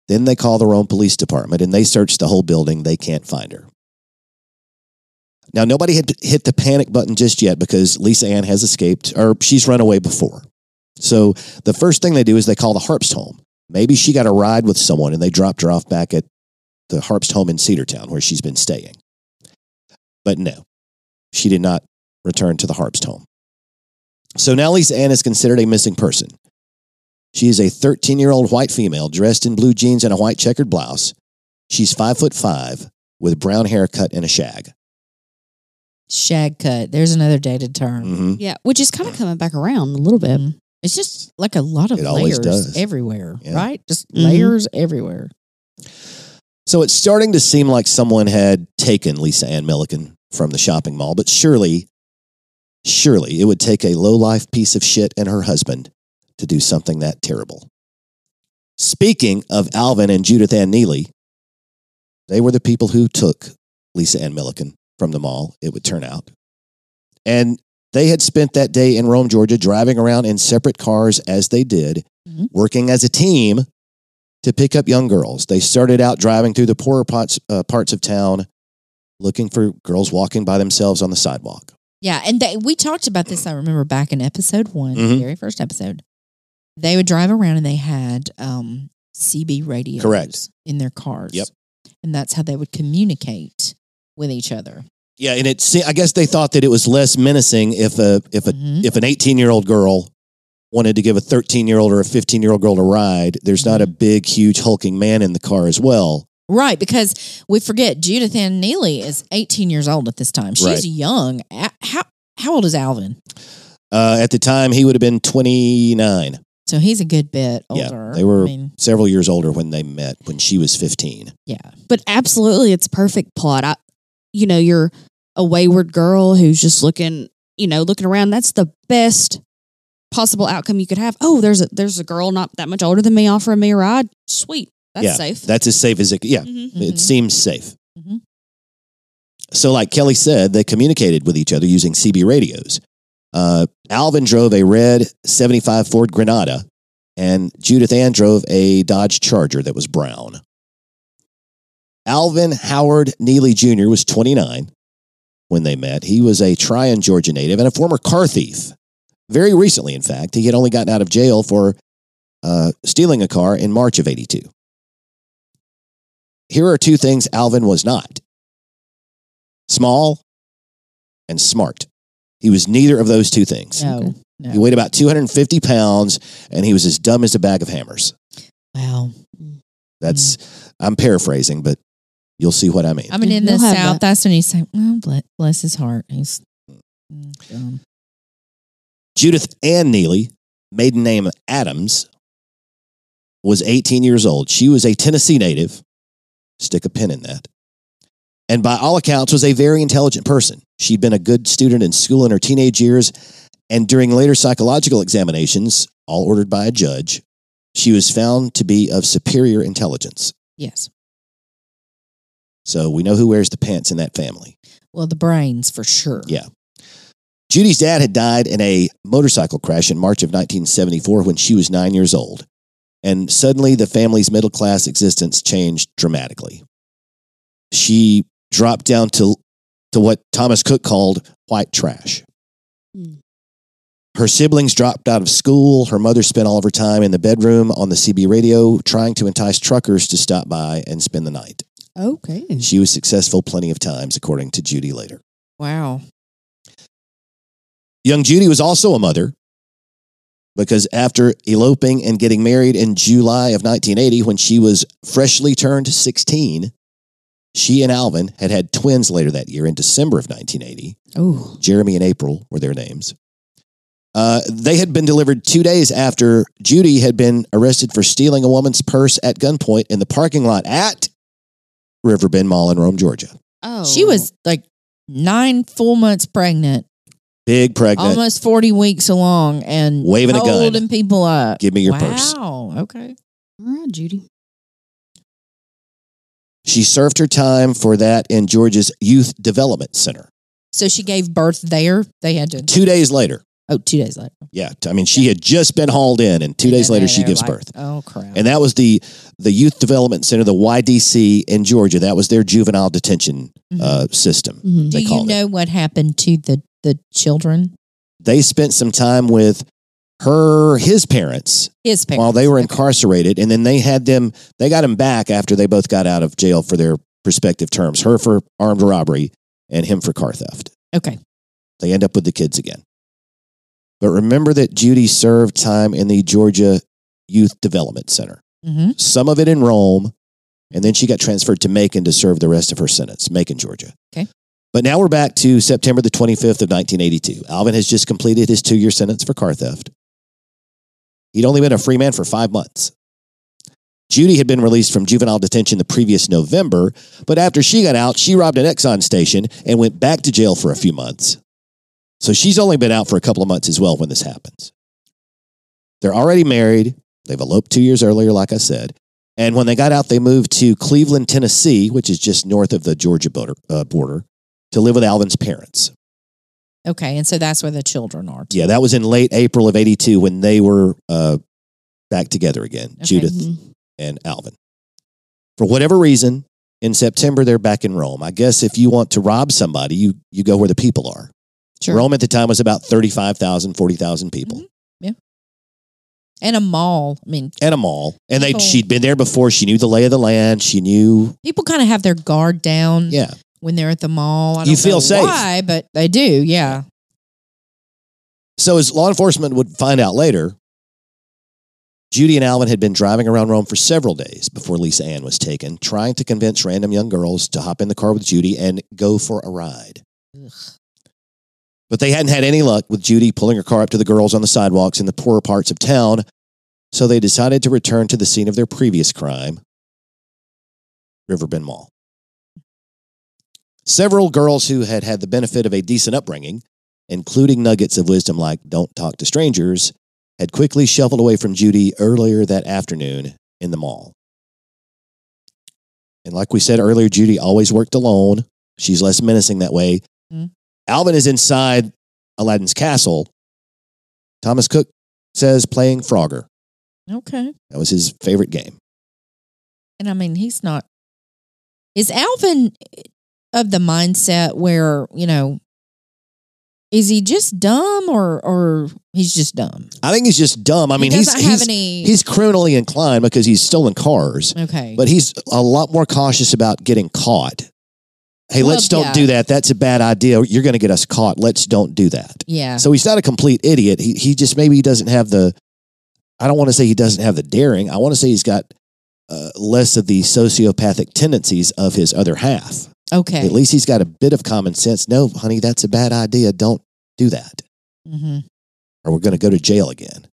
Then they call the Rome Police Department, and they search the whole building. They can't find her. Now, nobody had hit the panic button just yet because Lisa Ann has escaped, or she's run away before. So the first thing they do is they call the Harpst Home. Maybe she got a ride with someone and they dropped her off back at the Harpst Home in Cedartown where she's been staying. But no, she did not return to the Harpst Home. So now Lisa Ann is considered a missing person. She is a thirteen-year-old white female dressed in blue jeans and a white checkered blouse. She's five foot five with brown hair cut and a shag. Shag cut. There's another dated term. Mm-hmm. Yeah, which is kind of coming back around a little bit. Mm-hmm. It's just like a lot of it layers everywhere, yeah. right? Just mm-hmm. layers everywhere. So it's starting to seem like someone had taken Lisa Ann Millican from the shopping mall, but surely, surely it would take a low-life piece of shit and her husband to do something that terrible. Speaking of Alvin and Judith Ann Neelley, they were the people who took Lisa Ann Millican from the mall, it would turn out. And they had spent that day in Rome, Georgia, driving around in separate cars as they did, mm-hmm. working as a team to pick up young girls. They started out driving through the poorer parts, uh, parts of town, looking for girls walking by themselves on the sidewalk. Yeah, and they, we talked about this, I remember, back in episode one, mm-hmm. the very first episode, They would drive around and they had um, C B radios Correct. in their cars. Yep. And that's how they would communicate with each other. Yeah, and it I guess they thought that it was less menacing if a if a mm-hmm. if an eighteen-year-old girl wanted to give a thirteen-year-old or a fifteen-year-old girl a ride. There's mm-hmm. not a big, huge, hulking man in the car as well. Right, because we forget Judith Ann Neelley is eighteen years old at this time. She's right. young. How how old is Alvin? Uh, at the time, he would have been twenty-nine. So he's a good bit older. Yeah, they were I mean, several years older when they met, when she was fifteen. Yeah, but absolutely, it's perfect plot. I, you know, you're a wayward girl who's just looking, you know, looking around. That's the best possible outcome you could have. Oh, there's a there's a girl not that much older than me offering me a ride. Sweet, that's yeah, safe. That's as safe as it. Yeah, mm-hmm. it mm-hmm. seems safe. Mm-hmm. So, like Kelly said, they communicated with each other using C B radios. Uh, Alvin drove a red seventy-five Ford Granada, and Judith Ann drove a Dodge Charger that was brown. Alvin Howard Neelley Junior was twenty-nine when they met. He was a Tryon, Georgia native and a former car thief. Very recently, in fact, he had only gotten out of jail for uh, stealing a car in March of eighty-two. Here are two things Alvin was not: small and smart. He was neither of those two things. No, no. He weighed about two hundred fifty pounds, and he was as dumb as a bag of hammers. Wow. That's, mm. I'm paraphrasing, but you'll see what I mean. I mean, in the South, that. that's when he's like, well, bless his heart. He's dumb. Judith Ann Neelley, maiden name Adams, was eighteen years old. She was a Tennessee native. Stick a pin in that. And by all accounts, was a very intelligent person. She'd been a good student in school in her teenage years, and during later psychological examinations, all ordered by a judge, she was found to be of superior intelligence. Yes. So we know who wears the pants in that family. Well, the brains, for sure. Yeah. Judy's dad had died in a motorcycle crash in March of nineteen seventy-four when she was nine years old, and suddenly the family's middle-class existence changed dramatically. She dropped down to to what Thomas Cook called white trash. Mm. Her siblings dropped out of school. Her mother spent all of her time in the bedroom on the C B radio trying to entice truckers to stop by and spend the night. Okay. She was successful plenty of times, according to Judy later. Wow. Young Judy was also a mother, because after eloping and getting married in July of nineteen eighty, when she was freshly turned sixteen, she and Alvin had had twins later that year in December of nineteen eighty. Oh, Jeremy and April were their names. Uh, they had been delivered two days after Judy had been arrested for stealing a woman's purse at gunpoint in the parking lot at Riverbend Mall in Rome, Georgia. Oh, she was like nine full months pregnant. Big pregnant. Almost forty weeks along and waving a gun, holding people up. Give me your wow. purse. Wow. Okay. All right, Judy. She served her time for that in Georgia's Youth Development Center. So she gave birth there? They had to... Two days later. Oh, two days later. Yeah. I mean, she yeah. had just been hauled in, and two and days later she gives like, birth. Oh, crap. And that was the, the Youth Development Center, the Y D C in Georgia. That was their juvenile detention mm-hmm. uh, system. Mm-hmm. Do you know it. what happened to the, the children? They spent some time with... Her, his parents, his parents, while they were incarcerated, and then they had them, they got him back after they both got out of jail for their respective terms. Her for armed robbery and him for car theft. Okay. They end up with the kids again. But remember that Judy served time in the Georgia Youth Development Center. Mm-hmm. Some of it in Rome, and then she got transferred to Macon to serve the rest of her sentence, Macon, Georgia. Okay. But now we're back to September the twenty-fifth of nineteen eighty-two. Alvin has just completed his two-year sentence for car theft. He'd only been a free man for five months. Judy had been released from juvenile detention the previous November, but after she got out, she robbed an Exxon station and went back to jail for a few months. So she's only been out for a couple of months as well when this happens. They're already married. They've eloped two years earlier, like I said. And when they got out, they moved to Cleveland, Tennessee, which is just north of the Georgia border, uh, border to live with Alvin's parents. Okay, and so that's where the children are. Too. Yeah, that was in late April of eighty-two when they were uh, back together again, okay. Judith mm-hmm. and Alvin. For whatever reason, in September, they're back in Rome. I guess if you want to rob somebody, you, you go where the people are. Sure. Rome at the time was about thirty-five thousand, forty thousand people. Mm-hmm. Yeah. And a mall. I mean, and a mall. And they she'd been there before. She knew the lay of the land. She knew. People kind of have their guard down. Yeah. When they're at the mall. I don't you feel know safe. Why, but they do. Yeah. So as law enforcement would find out later, Judy and Alvin had been driving around Rome for several days before Lisa Ann was taken, trying to convince random young girls to hop in the car with Judy and go for a ride. Ugh. But they hadn't had any luck with Judy pulling her car up to the girls on the sidewalks in the poorer parts of town, so they decided to return to the scene of their previous crime, Riverbend Mall. Several girls who had had the benefit of a decent upbringing, including nuggets of wisdom like "don't talk to strangers," had quickly shuffled away from Judy earlier that afternoon in the mall. And like we said earlier, Judy always worked alone. She's less menacing that way. Mm. Alvin is inside Aladdin's Castle. Thomas Cook says playing Frogger. Okay. That was his favorite game. And I mean, he's not... Is Alvin of the mindset where, you know, is he just dumb or or he's just dumb? I think he's just dumb. I mean, he he's he's, any... he's criminally inclined because he's stolen cars. Okay. But he's a lot more cautious about getting caught. Hey, well, let's don't yeah. do that. That's a bad idea. You're going to get us caught. Let's don't do that. Yeah. So he's not a complete idiot. He he just maybe he doesn't have the, I don't want to say he doesn't have the daring. I want to say he's got uh, less of the sociopathic tendencies of his other half. Okay. At least he's got a bit of common sense. No, honey, that's a bad idea. Don't do that. Mm-hmm. Or we're going to go to jail again.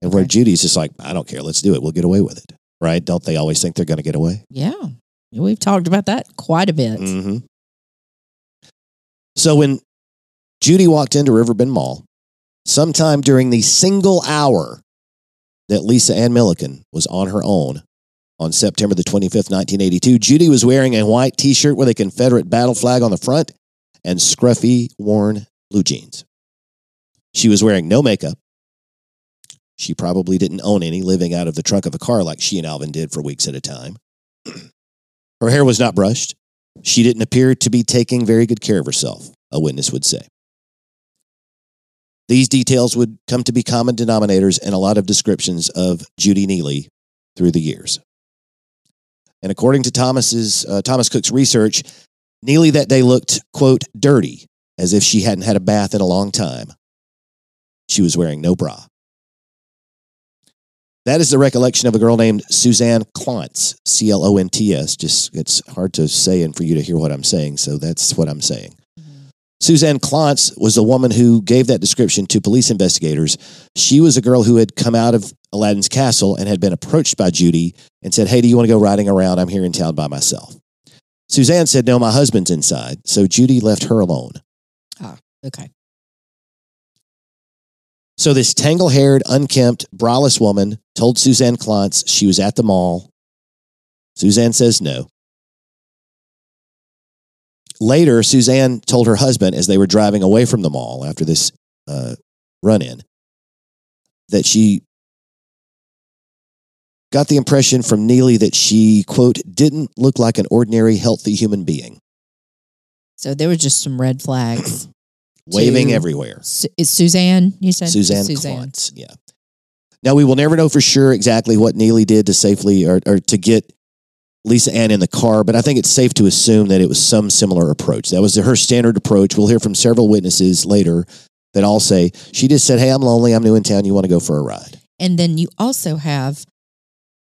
And okay. Where Judy's just like, I don't care. Let's do it. We'll get away with it. Right? Don't they always think they're going to get away? Yeah. We've talked about that quite a bit. Mm-hmm. So when Judy walked into Riverbend Mall, sometime during the single hour that Lisa Ann Millican was on her own, on September the twenty-fifth, nineteen eighty-two, Judy was wearing a white T-shirt with a Confederate battle flag on the front and scruffy, worn blue jeans. She was wearing no makeup. She probably didn't own any, living out of the trunk of a car like she and Alvin did for weeks at a time. Her hair was not brushed. She didn't appear to be taking very good care of herself, a witness would say. These details would come to be common denominators in a lot of descriptions of Judy Neelley through the years. And according to Thomas's uh, Thomas Cook's research, Neelley that day looked, quote, dirty, as if she hadn't had a bath in a long time. She was wearing no bra. That is the recollection of a girl named Suzanne Klontz, C L O N T S. Just, it's hard to say and for you to hear what I'm saying, so that's what I'm saying. Mm-hmm. Suzanne Klontz was the woman who gave that description to police investigators. She was a girl who had come out of Aladdin's Castle and had been approached by Judy and said, hey, do you want to go riding around? I'm here in town by myself. Suzanne said, no, my husband's inside. So Judy left her alone. Ah, okay. So this tangle-haired, unkempt, braless woman told Suzanne Klontz she was at the mall. Suzanne says no. Later, Suzanne told her husband as they were driving away from the mall after this uh, run-in that she got the impression from Neelley that she, quote, didn't look like an ordinary, healthy human being. So there were just some red flags. Waving to, everywhere. Su- is Suzanne, you said? Suzanne, Suzanne. Klontz, yeah. Now, we will never know for sure exactly what Neelley did to safely or, or to get Lisa Ann in the car, but I think it's safe to assume that it was some similar approach. That was her standard approach. We'll hear from several witnesses later that all say, she just said, hey, I'm lonely, I'm new in town, you want to go for a ride. And then you also have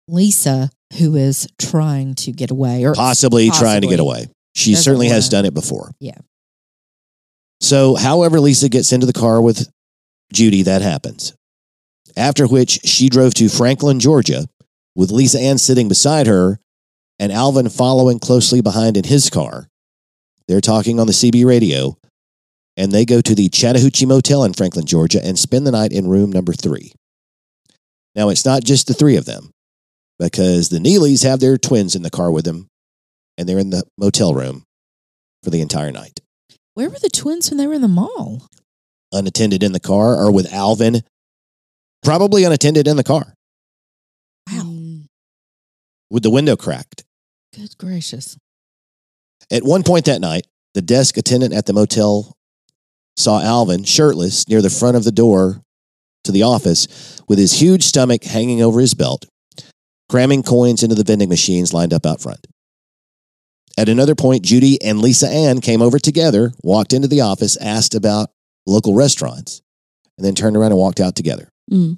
Lisa, who is trying to get away. or Possibly, possibly trying to get away. She certainly wanna. has done it before. Yeah. So, however Lisa gets into the car with Judy, that happens. After which, she drove to Franklin, Georgia, with Lisa Ann sitting beside her and Alvin following closely behind in his car. They're talking on the C B radio, and they go to the Chattahoochee Motel in Franklin, Georgia, and spend the night in room number three. Now, it's not just the three of them, because the Neelleys have their twins in the car with them, and they're in the motel room for the entire night. Where were the twins when they were in the mall? Unattended in the car, or with Alvin. Probably unattended in the car. Wow. With the window cracked. Good gracious. At one point that night, the desk attendant at the motel saw Alvin shirtless near the front of the door to the office with his huge stomach hanging over his belt, cramming coins into the vending machines lined up out front. At another point, Judy and Lisa Ann came over together, walked into the office, asked about local restaurants, and then turned around and walked out together. Mm.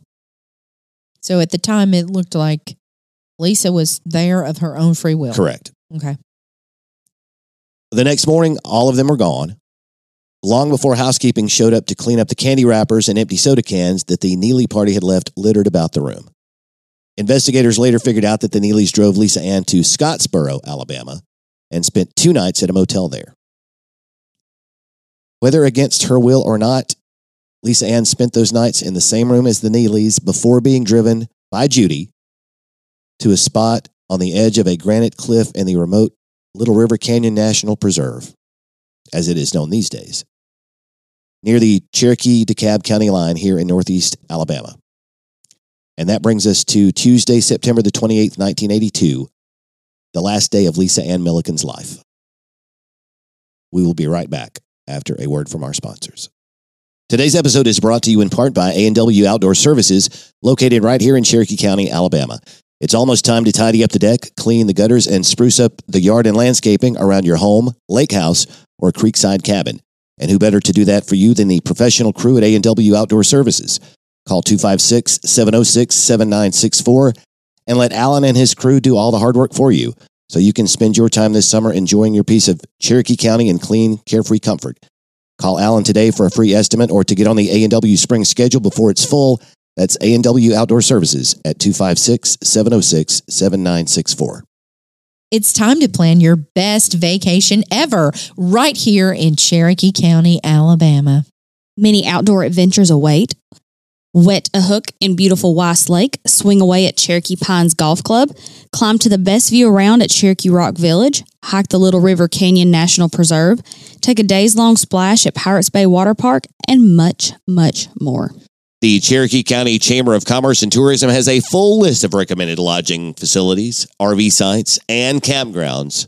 So at the time, it looked like Lisa was there of her own free will. Correct. Okay. The next morning, all of them were gone. Long before housekeeping showed up to clean up the candy wrappers and empty soda cans that the Neelley party had left littered about the room. Investigators later figured out that the Neelleys drove Lisa Ann to Scottsboro, Alabama, and spent two nights at a motel there. Whether against her will or not, Lisa Ann spent those nights in the same room as the Neelleys before being driven by Judy to a spot on the edge of a granite cliff in the remote Little River Canyon National Preserve, as it is known these days, near the Cherokee-DeKalb County line here in northeast Alabama. And that brings us to Tuesday, September the twenty-eighth, nineteen eighty-two, the last day of Lisa Ann Millican's life. We will be right back after a word from our sponsors. Today's episode is brought to you in part by A and W Outdoor Services, located right here in Cherokee County, Alabama. It's almost time to tidy up the deck, clean the gutters, and spruce up the yard and landscaping around your home, lake house, or creekside cabin. And who better to do that for you than the professional crew at A and W Outdoor Services? Call two five six, seven oh six, seven nine six four and let Alan and his crew do all the hard work for you so you can spend your time this summer enjoying your piece of Cherokee County in clean, carefree comfort. Call Alan today for a free estimate or to get on the A and W spring schedule before it's full. That's A and W Outdoor Services at two five six, seven oh six, seven nine six four. It's time to plan your best vacation ever right here in Cherokee County, Alabama. Many outdoor adventures await. Wet a hook in beautiful Weiss Lake, swing away at Cherokee Pines Golf Club, climb to the best view around at Cherokee Rock Village, hike the Little River Canyon National Preserve, take a days-long splash at Pirates Bay Water Park, and much, much more. The Cherokee County Chamber of Commerce and Tourism has a full list of recommended lodging facilities, R V sites, and campgrounds,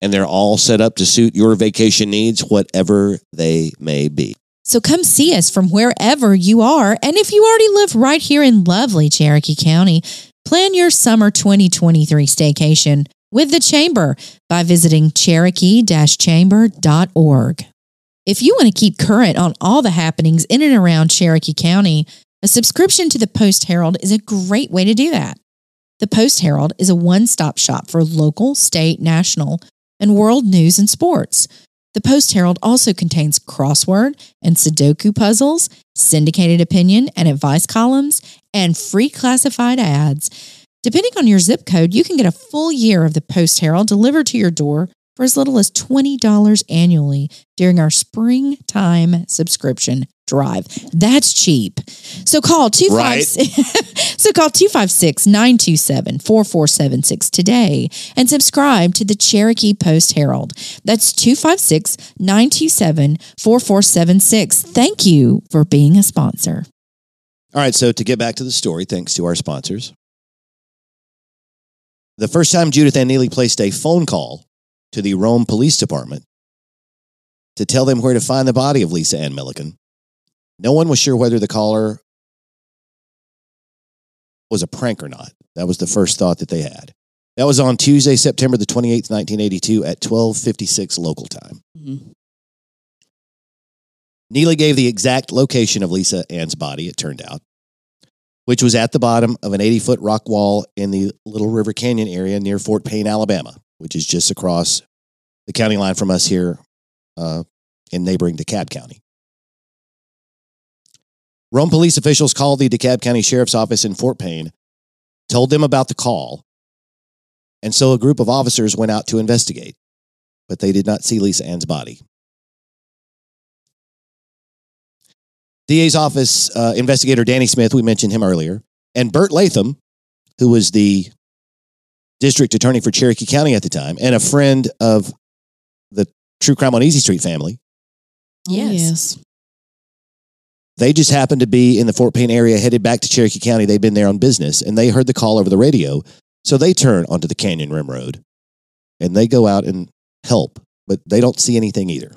and they're all set up to suit your vacation needs, whatever they may be. So come see us from wherever you are, and if you already live right here in lovely Cherokee County, plan your summer twenty twenty-three staycation with the Chamber by visiting Cherokee Chamber dot org. If you want to keep current on all the happenings in and around Cherokee County, a subscription to the Post-Herald is a great way to do that. The Post-Herald is a one-stop shop for local, state, national, and world news and sports. The Post-Herald also contains crossword and Sudoku puzzles, syndicated opinion and advice columns, and free classified ads. Depending on your zip code, you can get a full year of the Post-Herald delivered to your door for as little as twenty dollars annually during our springtime subscription drive. That's cheap. So call two five six, nine two seven, four four seven six today and subscribe to the Cherokee Post-Herald. That's two five six, nine two seven, four four seven six. Thank you for being a sponsor. All right, so to get back to the story, thanks to our sponsors. The first time Judith Ann Neelley placed a phone call to the Rome Police Department to tell them where to find the body of Lisa Ann Millican. No one was sure whether the caller was a prank or not. That was the first thought that they had. That was on Tuesday, September the twenty-eighth, nineteen eighty-two at twelve fifty-six local time. Mm-hmm. Neelley gave the exact location of Lisa Ann's body, it turned out, which was at the bottom of an eighty-foot rock wall in the Little River Canyon area near Fort Payne, Alabama, which is just across the county line from us here uh, in neighboring DeKalb County. Rome police officials called the DeKalb County Sheriff's Office in Fort Payne, told them about the call, and so a group of officers went out to investigate, but they did not see Lisa Ann's body. D A's office uh, investigator Danny Smith, we mentioned him earlier, and Bert Latham, who was the district attorney for Cherokee County at the time, and a friend of the True Crime on Easy Street family. Yes. yes. They just happened to be in the Fort Payne area, headed back to Cherokee County. They'd been there on business, and they heard the call over the radio, so they turn onto the Canyon Rim Road, and they go out and help, but they don't see anything either.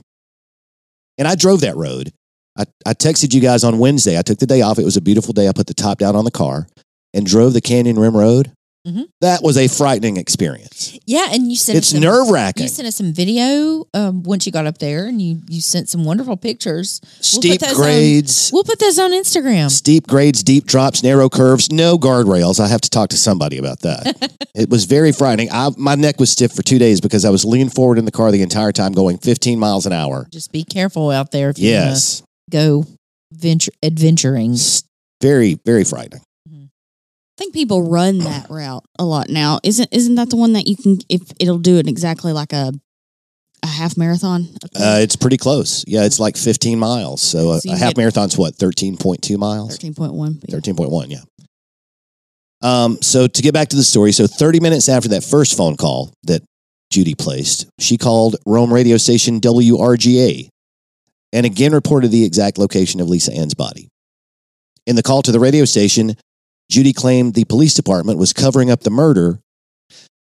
And I drove that road, I, I texted you guys on Wednesday. I took the day off. It was a beautiful day. I put the top down on the car and drove the Canyon Rim Road. Mm-hmm. That was a frightening experience. Yeah, and you sent it's us some, nerve-wracking. You sent us some video um, once you got up there, and you, you sent some wonderful pictures. Steep we'll grades. On, we'll put those on Instagram. Steep grades, deep drops, narrow curves, no guardrails. I have to talk to somebody about that. It was very frightening. I, my neck was stiff for two days because I was leaning forward in the car the entire time, going fifteen miles an hour. Just be careful out there if yes. you want to go venture, adventuring. Very, very frightening. I think people run that route a lot now. Isn't isn't that the one that you can, if it'll do it exactly like a a half marathon? Uh, it's pretty close. Yeah, it's like fifteen miles. So a, so a half marathon's what, thirteen point two miles? thirteen point one. Yeah. thirteen point one, yeah. Um, so to get back to the story, so thirty minutes after that first phone call that Judy placed, she called Rome radio station W R G A and again reported the exact location of Lisa Ann's body. In the call to the radio station, Judy claimed the police department was covering up the murder.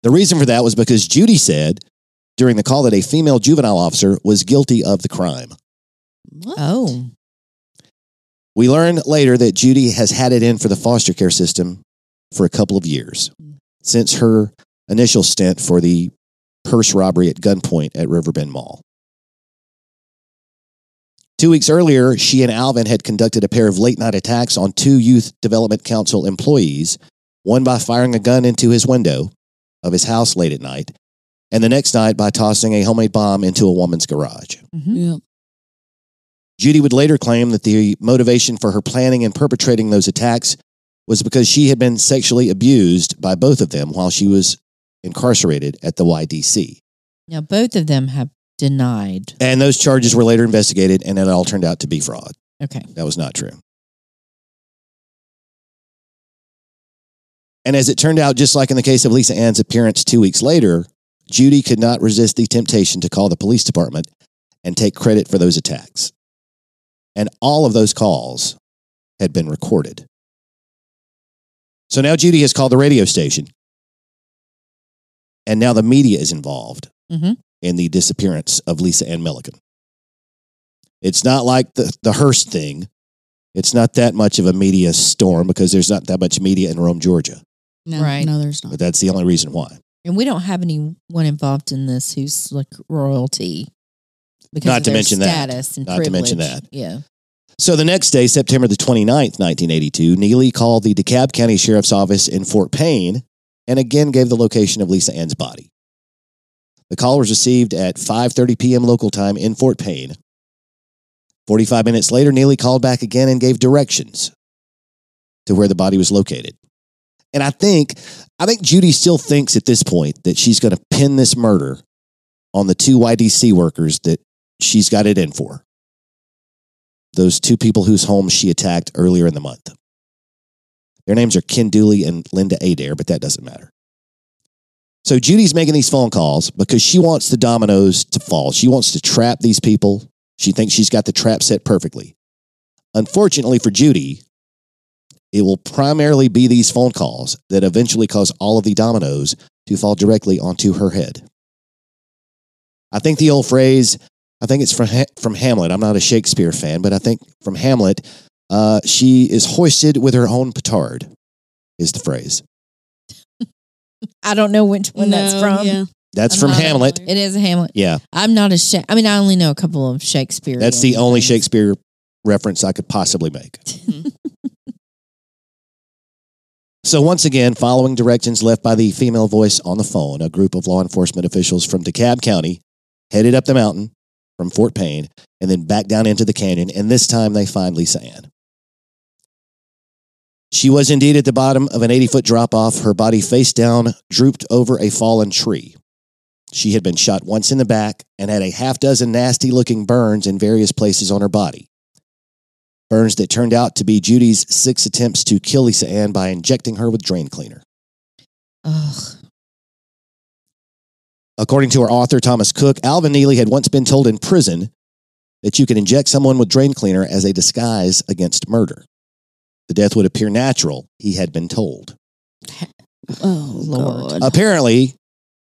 The reason for that was because Judy said during the call that a female juvenile officer was guilty of the crime. What? Oh. We learned later that Judy has had it in for the foster care system for a couple of years since her initial stint for the purse robbery at gunpoint at Riverbend Mall. Two weeks earlier, she and Alvin had conducted a pair of late-night attacks on two Youth Development Council employees, one by firing a gun into his window of his house late at night, and the next night by tossing a homemade bomb into a woman's garage. Mm-hmm. Yeah. Judy would later claim that the motivation for her planning and perpetrating those attacks was because she had been sexually abused by both of them while she was incarcerated at the Y D C. Now, both of them have denied. And those charges were later investigated, and it all turned out to be fraud. Okay. That was not true. And as it turned out, just like in the case of Lisa Ann's appearance two weeks later, Judy could not resist the temptation to call the police department and take credit for those attacks. And all of those calls had been recorded. So now Judy has called the radio station, and now the media is involved. Mm-hmm. In the disappearance of Lisa Ann Millican. It's not like the, the Hearst thing. It's not that much of a media storm because there's not that much media in Rome, Georgia. No, right. No, there's not. But that's the only reason why. And we don't have anyone involved in this who's like royalty because not of to their mention status that. And not privilege. Not to mention that. Yeah. So the next day, September the twenty-ninth, nineteen eighty-two, Neelley called the DeKalb County Sheriff's Office in Fort Payne and again gave the location of Lisa Ann's body. The call was received at five thirty p.m. local time in Fort Payne. forty-five minutes later, Neelley called back again and gave directions to where the body was located. And I think, I think Judy still thinks at this point that she's going to pin this murder on the two Y D C workers that she's got it in for. Those two people whose homes she attacked earlier in the month. Their names are Ken Dooley and Linda Adair, but that doesn't matter. So Judy's making these phone calls because she wants the dominoes to fall. She wants to trap these people. She thinks she's got the trap set perfectly. Unfortunately for Judy, it will primarily be these phone calls that eventually cause all of the dominoes to fall directly onto her head. I think the old phrase, I think it's from, ha- from Hamlet. I'm not a Shakespeare fan, but I think from Hamlet, uh, she is hoisted with her own petard is the phrase. I don't know which one no, that's from. Yeah. That's I'm from Hamlet. Familiar. It is a Hamlet. Yeah. I'm not a Sha- I mean, I only know a couple of Shakespeare. That's the only things. Shakespeare reference I could possibly make. So once again, following directions left by the female voice on the phone, a group of law enforcement officials from DeKalb County headed up the mountain from Fort Payne and then back down into the canyon. And this time they find Lisa Ann. She was indeed at the bottom of an eighty-foot drop-off, her body face down, drooped over a fallen tree. She had been shot once in the back and had a half-dozen nasty-looking burns in various places on her body. Burns that turned out to be Judy's six attempts to kill Lisa Ann by injecting her with drain cleaner. Ugh. According to her author, Thomas Cook, Alvin Neelley had once been told in prison that you can inject someone with drain cleaner as a disguise against murder. The death would appear natural, he had been told. Oh, Lord. Apparently,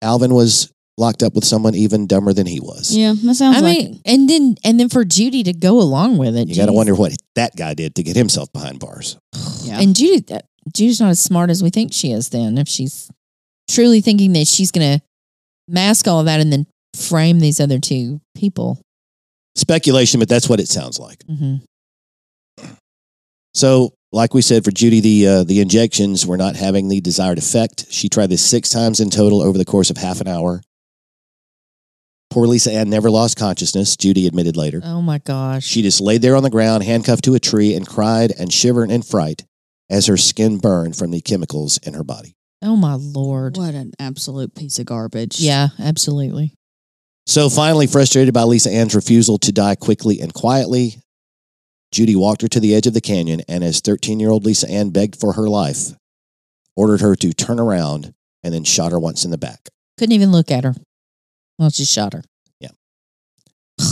Alvin was locked up with someone even dumber than he was. Yeah, that sounds I like mean, it. And then, and then for Judy to go along with it. You got to wonder what that guy did to get himself behind bars. Yeah. And Judy, uh, Judy's not as smart as we think she is then, if she's truly thinking that she's going to mask all of that and then frame these other two people. Speculation, but that's what it sounds like. Mm-hmm. So, like we said, for Judy, the uh, the injections were not having the desired effect. She tried this six times in total over the course of half an hour. Poor Lisa Ann never lost consciousness, Judy admitted later. Oh, my gosh. She just laid there on the ground, handcuffed to a tree, and cried and shivered in fright as her skin burned from the chemicals in her body. Oh, my Lord. What an absolute piece of garbage. Yeah, absolutely. So finally, frustrated by Lisa Ann's refusal to die quickly and quietly, Judy walked her to the edge of the canyon and, as thirteen-year-old Lisa Ann begged for her life, ordered her to turn around and then shot her once in the back. Couldn't even look at her. Well, she shot her. Yeah.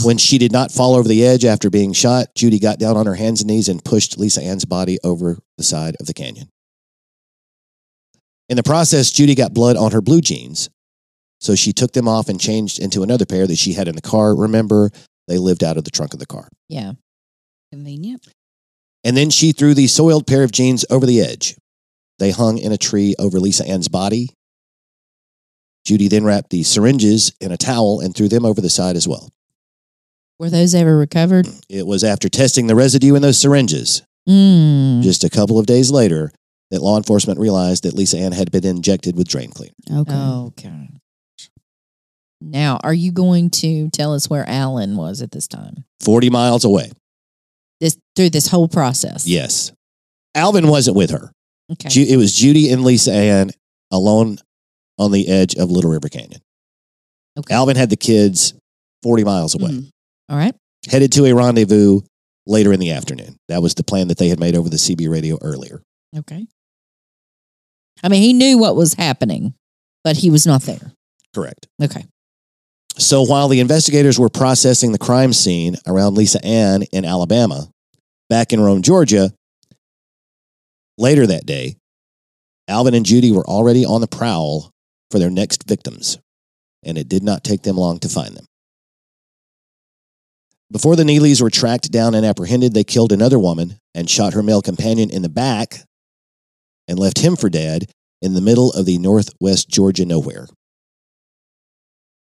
When she did not fall over the edge after being shot, Judy got down on her hands and knees and pushed Lisa Ann's body over the side of the canyon. In the process, Judy got blood on her blue jeans. So she took them off and changed into another pair that she had in the car. Remember, they lived out of the trunk of the car. Yeah. Convenient. And then she threw the soiled pair of jeans over the edge. They hung in a tree over Lisa Ann's body. Judy then wrapped the syringes in a towel and threw them over the side as well. Were those ever recovered? It was after testing the residue in those syringes, mm. just a couple of days later, that law enforcement realized that Lisa Ann had been injected with drain cleaner. Okay. Okay. Now, are you going to tell us where Alan was at this time? forty miles away. This through this whole process? Yes. Alvin wasn't with her. Okay. Ju- it was Judy and Lisa Ann alone on the edge of Little River Canyon. Okay. Alvin had the kids forty miles away. Mm. All right. Headed to a rendezvous later in the afternoon. That was the plan that they had made over the C B radio earlier. Okay. I mean, he knew what was happening, but he was not there. Correct. Okay. So while the investigators were processing the crime scene around Lisa Ann in Alabama, back in Rome, Georgia, later that day, Alvin and Judy were already on the prowl for their next victims, and it did not take them long to find them. Before the Neelys were tracked down and apprehended, they killed another woman and shot her male companion in the back and left him for dead in the middle of the northwest Georgia nowhere.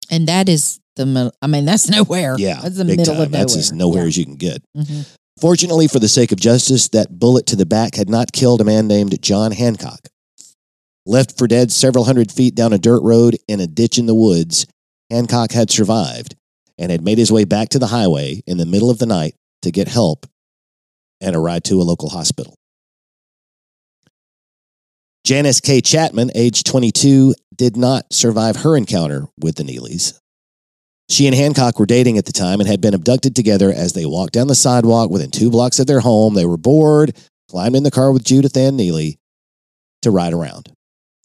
And that is the, I mean, that's nowhere. Yeah. That's the middle time. Of nowhere. That's as nowhere yeah. as you can get. Mm-hmm. Fortunately, for the sake of justice, that bullet to the back had not killed a man named John Hancock. Left for dead several hundred feet down a dirt road in a ditch in the woods, Hancock had survived and had made his way back to the highway in the middle of the night to get help and a ride to a local hospital. Janice K. Chapman, age twenty-two, did not survive her encounter with the Neellys. She and Hancock were dating at the time and had been abducted together as they walked down the sidewalk within two blocks of their home. They were bored, climbed in the car with Judith Ann Neelley to ride around.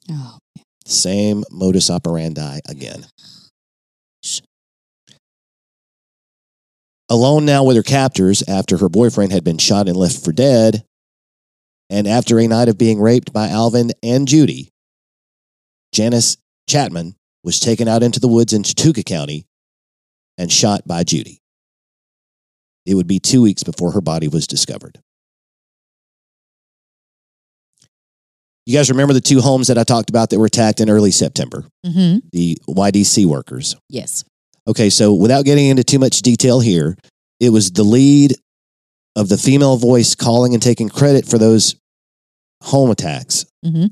Oh. Same modus operandi again. Alone now with her captors after her boyfriend had been shot and left for dead, and after a night of being raped by Alvin and Judy, Janice Chapman was taken out into the woods in Chattooga County and shot by Judy. It would be two weeks before her body was discovered. You guys remember the two homes that I talked about that were attacked in early September? Mm-hmm. The Y D C workers. Yes. Okay, so without getting into too much detail here, it was the lead of the female voice calling and taking credit for those home attacks mm-hmm.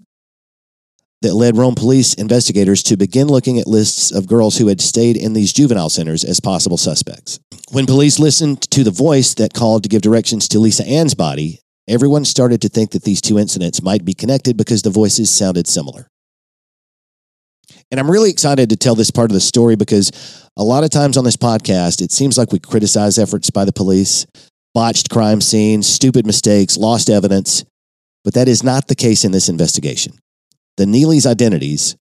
that led Rome police investigators to begin looking at lists of girls who had stayed in these juvenile centers as possible suspects. When police listened to the voice that called to give directions to Lisa Ann's body, everyone started to think that these two incidents might be connected because the voices sounded similar. And I'm really excited to tell this part of the story because a lot of times on this podcast, it seems like we criticize efforts by the police, botched crime scenes, stupid mistakes, lost evidence. But that is not the case in this investigation. The Neelys' identities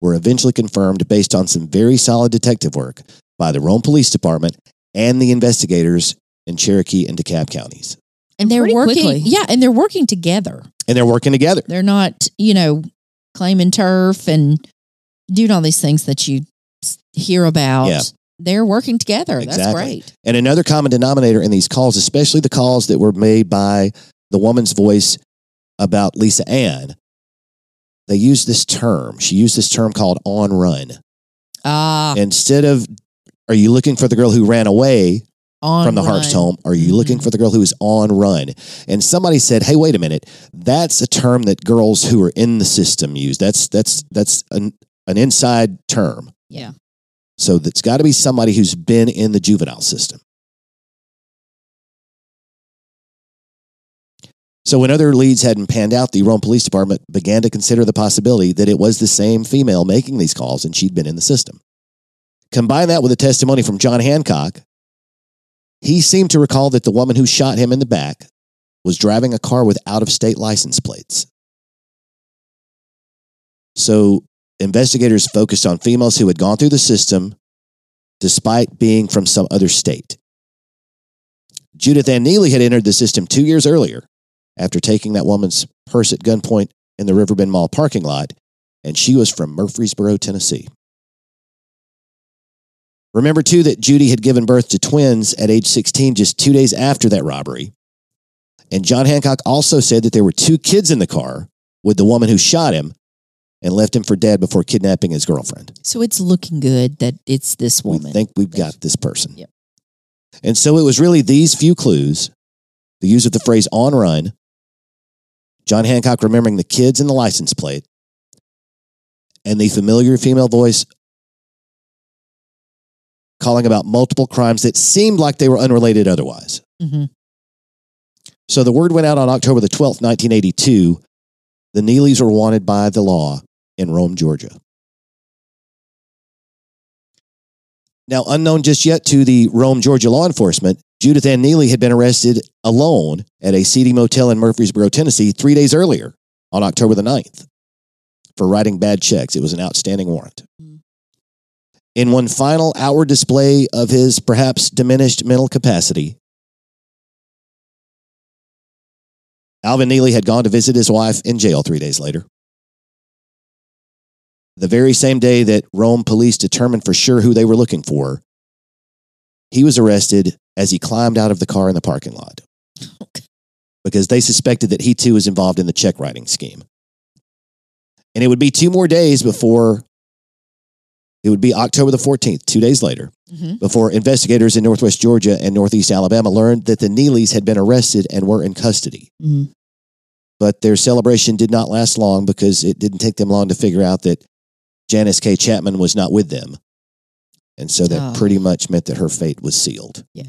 were eventually confirmed based on some very solid detective work by the Rome Police Department and the investigators in Cherokee and DeKalb counties. And they're Pretty working, quickly. yeah, and they're working together. And they're working together. They're not, you know, claiming turf and doing all these things that you hear about. Yeah. They're working together. Exactly. That's great. And another common denominator in these calls, especially the calls that were made by the woman's voice about Lisa Ann, they used this term. She used this term called on run. Uh, Instead of, are you looking for the girl who ran away from the Harp's home? Are you looking for the girl who is on run? And somebody said, hey, wait a minute. That's a term that girls who are in the system use. That's that's that's an, an inside term. Yeah. So that's got to be somebody who's been in the juvenile system. So when other leads hadn't panned out, the Rome Police Department began to consider the possibility that it was the same female making these calls and she'd been in the system. Combine that with the testimony from John Hancock. He seemed to recall that the woman who shot him in the back was driving a car with out-of-state license plates. So investigators focused on females who had gone through the system despite being from some other state. Judith Ann Neelley had entered the system two years earlier after taking that woman's purse at gunpoint in the Riverbend Mall parking lot, and she was from Murfreesboro, Tennessee. Remember, too, that Judy had given birth to twins at age sixteen just two days after that robbery, and John Hancock also said that there were two kids in the car with the woman who shot him and left him for dead before kidnapping his girlfriend. So it's looking good that it's this woman. We think we've got this person. Yep. And so it was really these few clues, the use of the phrase on run, John Hancock remembering the kids and the license plate, and the familiar female voice calling about multiple crimes that seemed like they were unrelated otherwise. Mm-hmm. So the word went out on October the twelfth, nineteen eighty-two. The Neelys were wanted by the law in Rome, Georgia. Now, unknown just yet to the Rome, Georgia law enforcement, Judith Ann Neelley had been arrested alone at a seedy motel in Murfreesboro, Tennessee, three days earlier on October the ninth for writing bad checks. It was an outstanding warrant. In one final outward display of his perhaps diminished mental capacity, Alvin Neelley had gone to visit his wife in jail three days later. The very same day that Rome police determined for sure who they were looking for, he was arrested as he climbed out of the car in the parking lot because they suspected that he too was involved in the check writing scheme. And it would be two more days before, it would be October the fourteenth, two days later, mm-hmm. before investigators in Northwest Georgia and Northeast Alabama learned that the Neellys had been arrested and were in custody. Mm-hmm. But their celebration did not last long because it didn't take them long to figure out that Janice K. Chapman was not with them. And so that oh. pretty much meant that her fate was sealed. Yeah.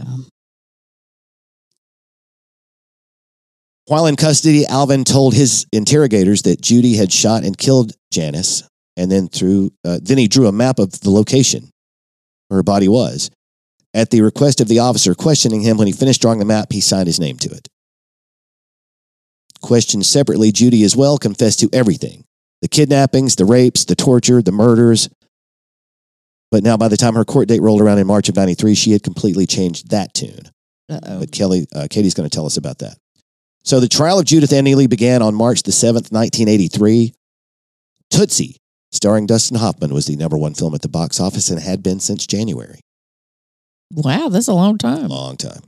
While in custody, Alvin told his interrogators that Judy had shot and killed Janice. And then through, uh, then he drew a map of the location where her body was. At the request of the officer questioning him, when he finished drawing the map, he signed his name to it. Questioned separately, Judy as well confessed to everything. The kidnappings, the rapes, the torture, the murders. But now by the time her court date rolled around in March of ninety-three, she had completely changed that tune. Uh-oh. But Kelly, uh, Katie's going to tell us about that. So the trial of Judith Ann Neelley began on March the seventh, nineteen eighty-three. Tootsie, starring Dustin Hoffman, was the number one film at the box office and had been since January. Wow, that's a long time. Long time.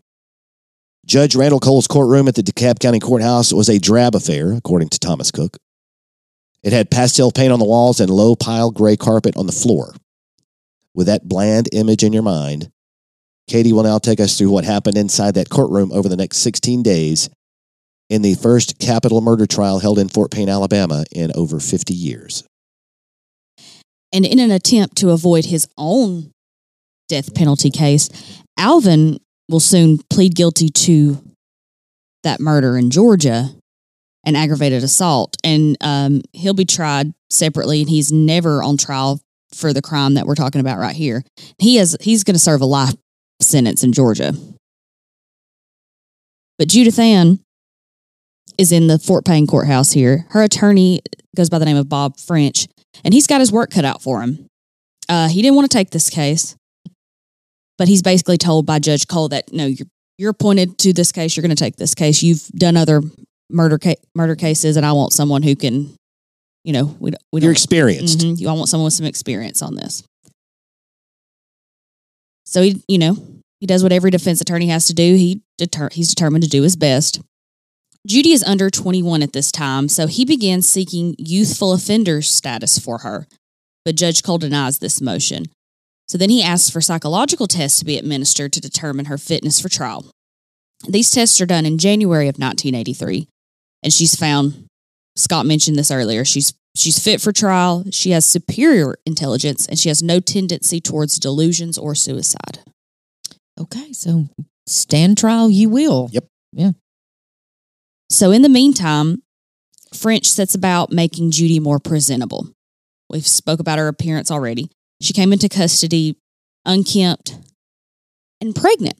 Judge Randall Cole's courtroom at the DeKalb County Courthouse was a drab affair, according to Thomas Cook. It had pastel paint on the walls and low pile gray carpet on the floor. With that bland image in your mind, Katie will now take us through what happened inside that courtroom over the next sixteen days in the first capital murder trial held in Fort Payne, Alabama in over fifty years. And in an attempt to avoid his own death penalty case, Alvin will soon plead guilty to that murder in Georgia and aggravated assault. And um, he'll be tried separately, and he's never on trial for the crime that we're talking about right here. He is, he's going to serve a life sentence in Georgia. But Judith Ann is in the Fort Payne courthouse here. Her attorney goes by the name of Bob French. And he's got his work cut out for him. Uh, he didn't want to take this case, but he's basically told by Judge Cole that, no, you're, you're appointed to this case. You're going to take this case. You've done other murder ca- murder cases, and I want someone who can, you know, we, we don't, you're experienced. Mm-hmm, I want someone with some experience on this. So, he, you know, he does what every defense attorney has to do. He deter- He's determined to do his best. Judy is under twenty-one at this time, so he begins seeking youthful offender status for her. But Judge Cole denies this motion. So then he asks for psychological tests to be administered to determine her fitness for trial. These tests are done in January of nineteen eighty-three, and she's found, Scott mentioned this earlier, she's she's fit for trial, she has superior intelligence, and she has no tendency towards delusions or suicide. Okay, so stand trial you will. Yep. Yeah. So in the meantime, French sets about making Judy more presentable. We've spoke about her appearance already. She came into custody unkempt and pregnant.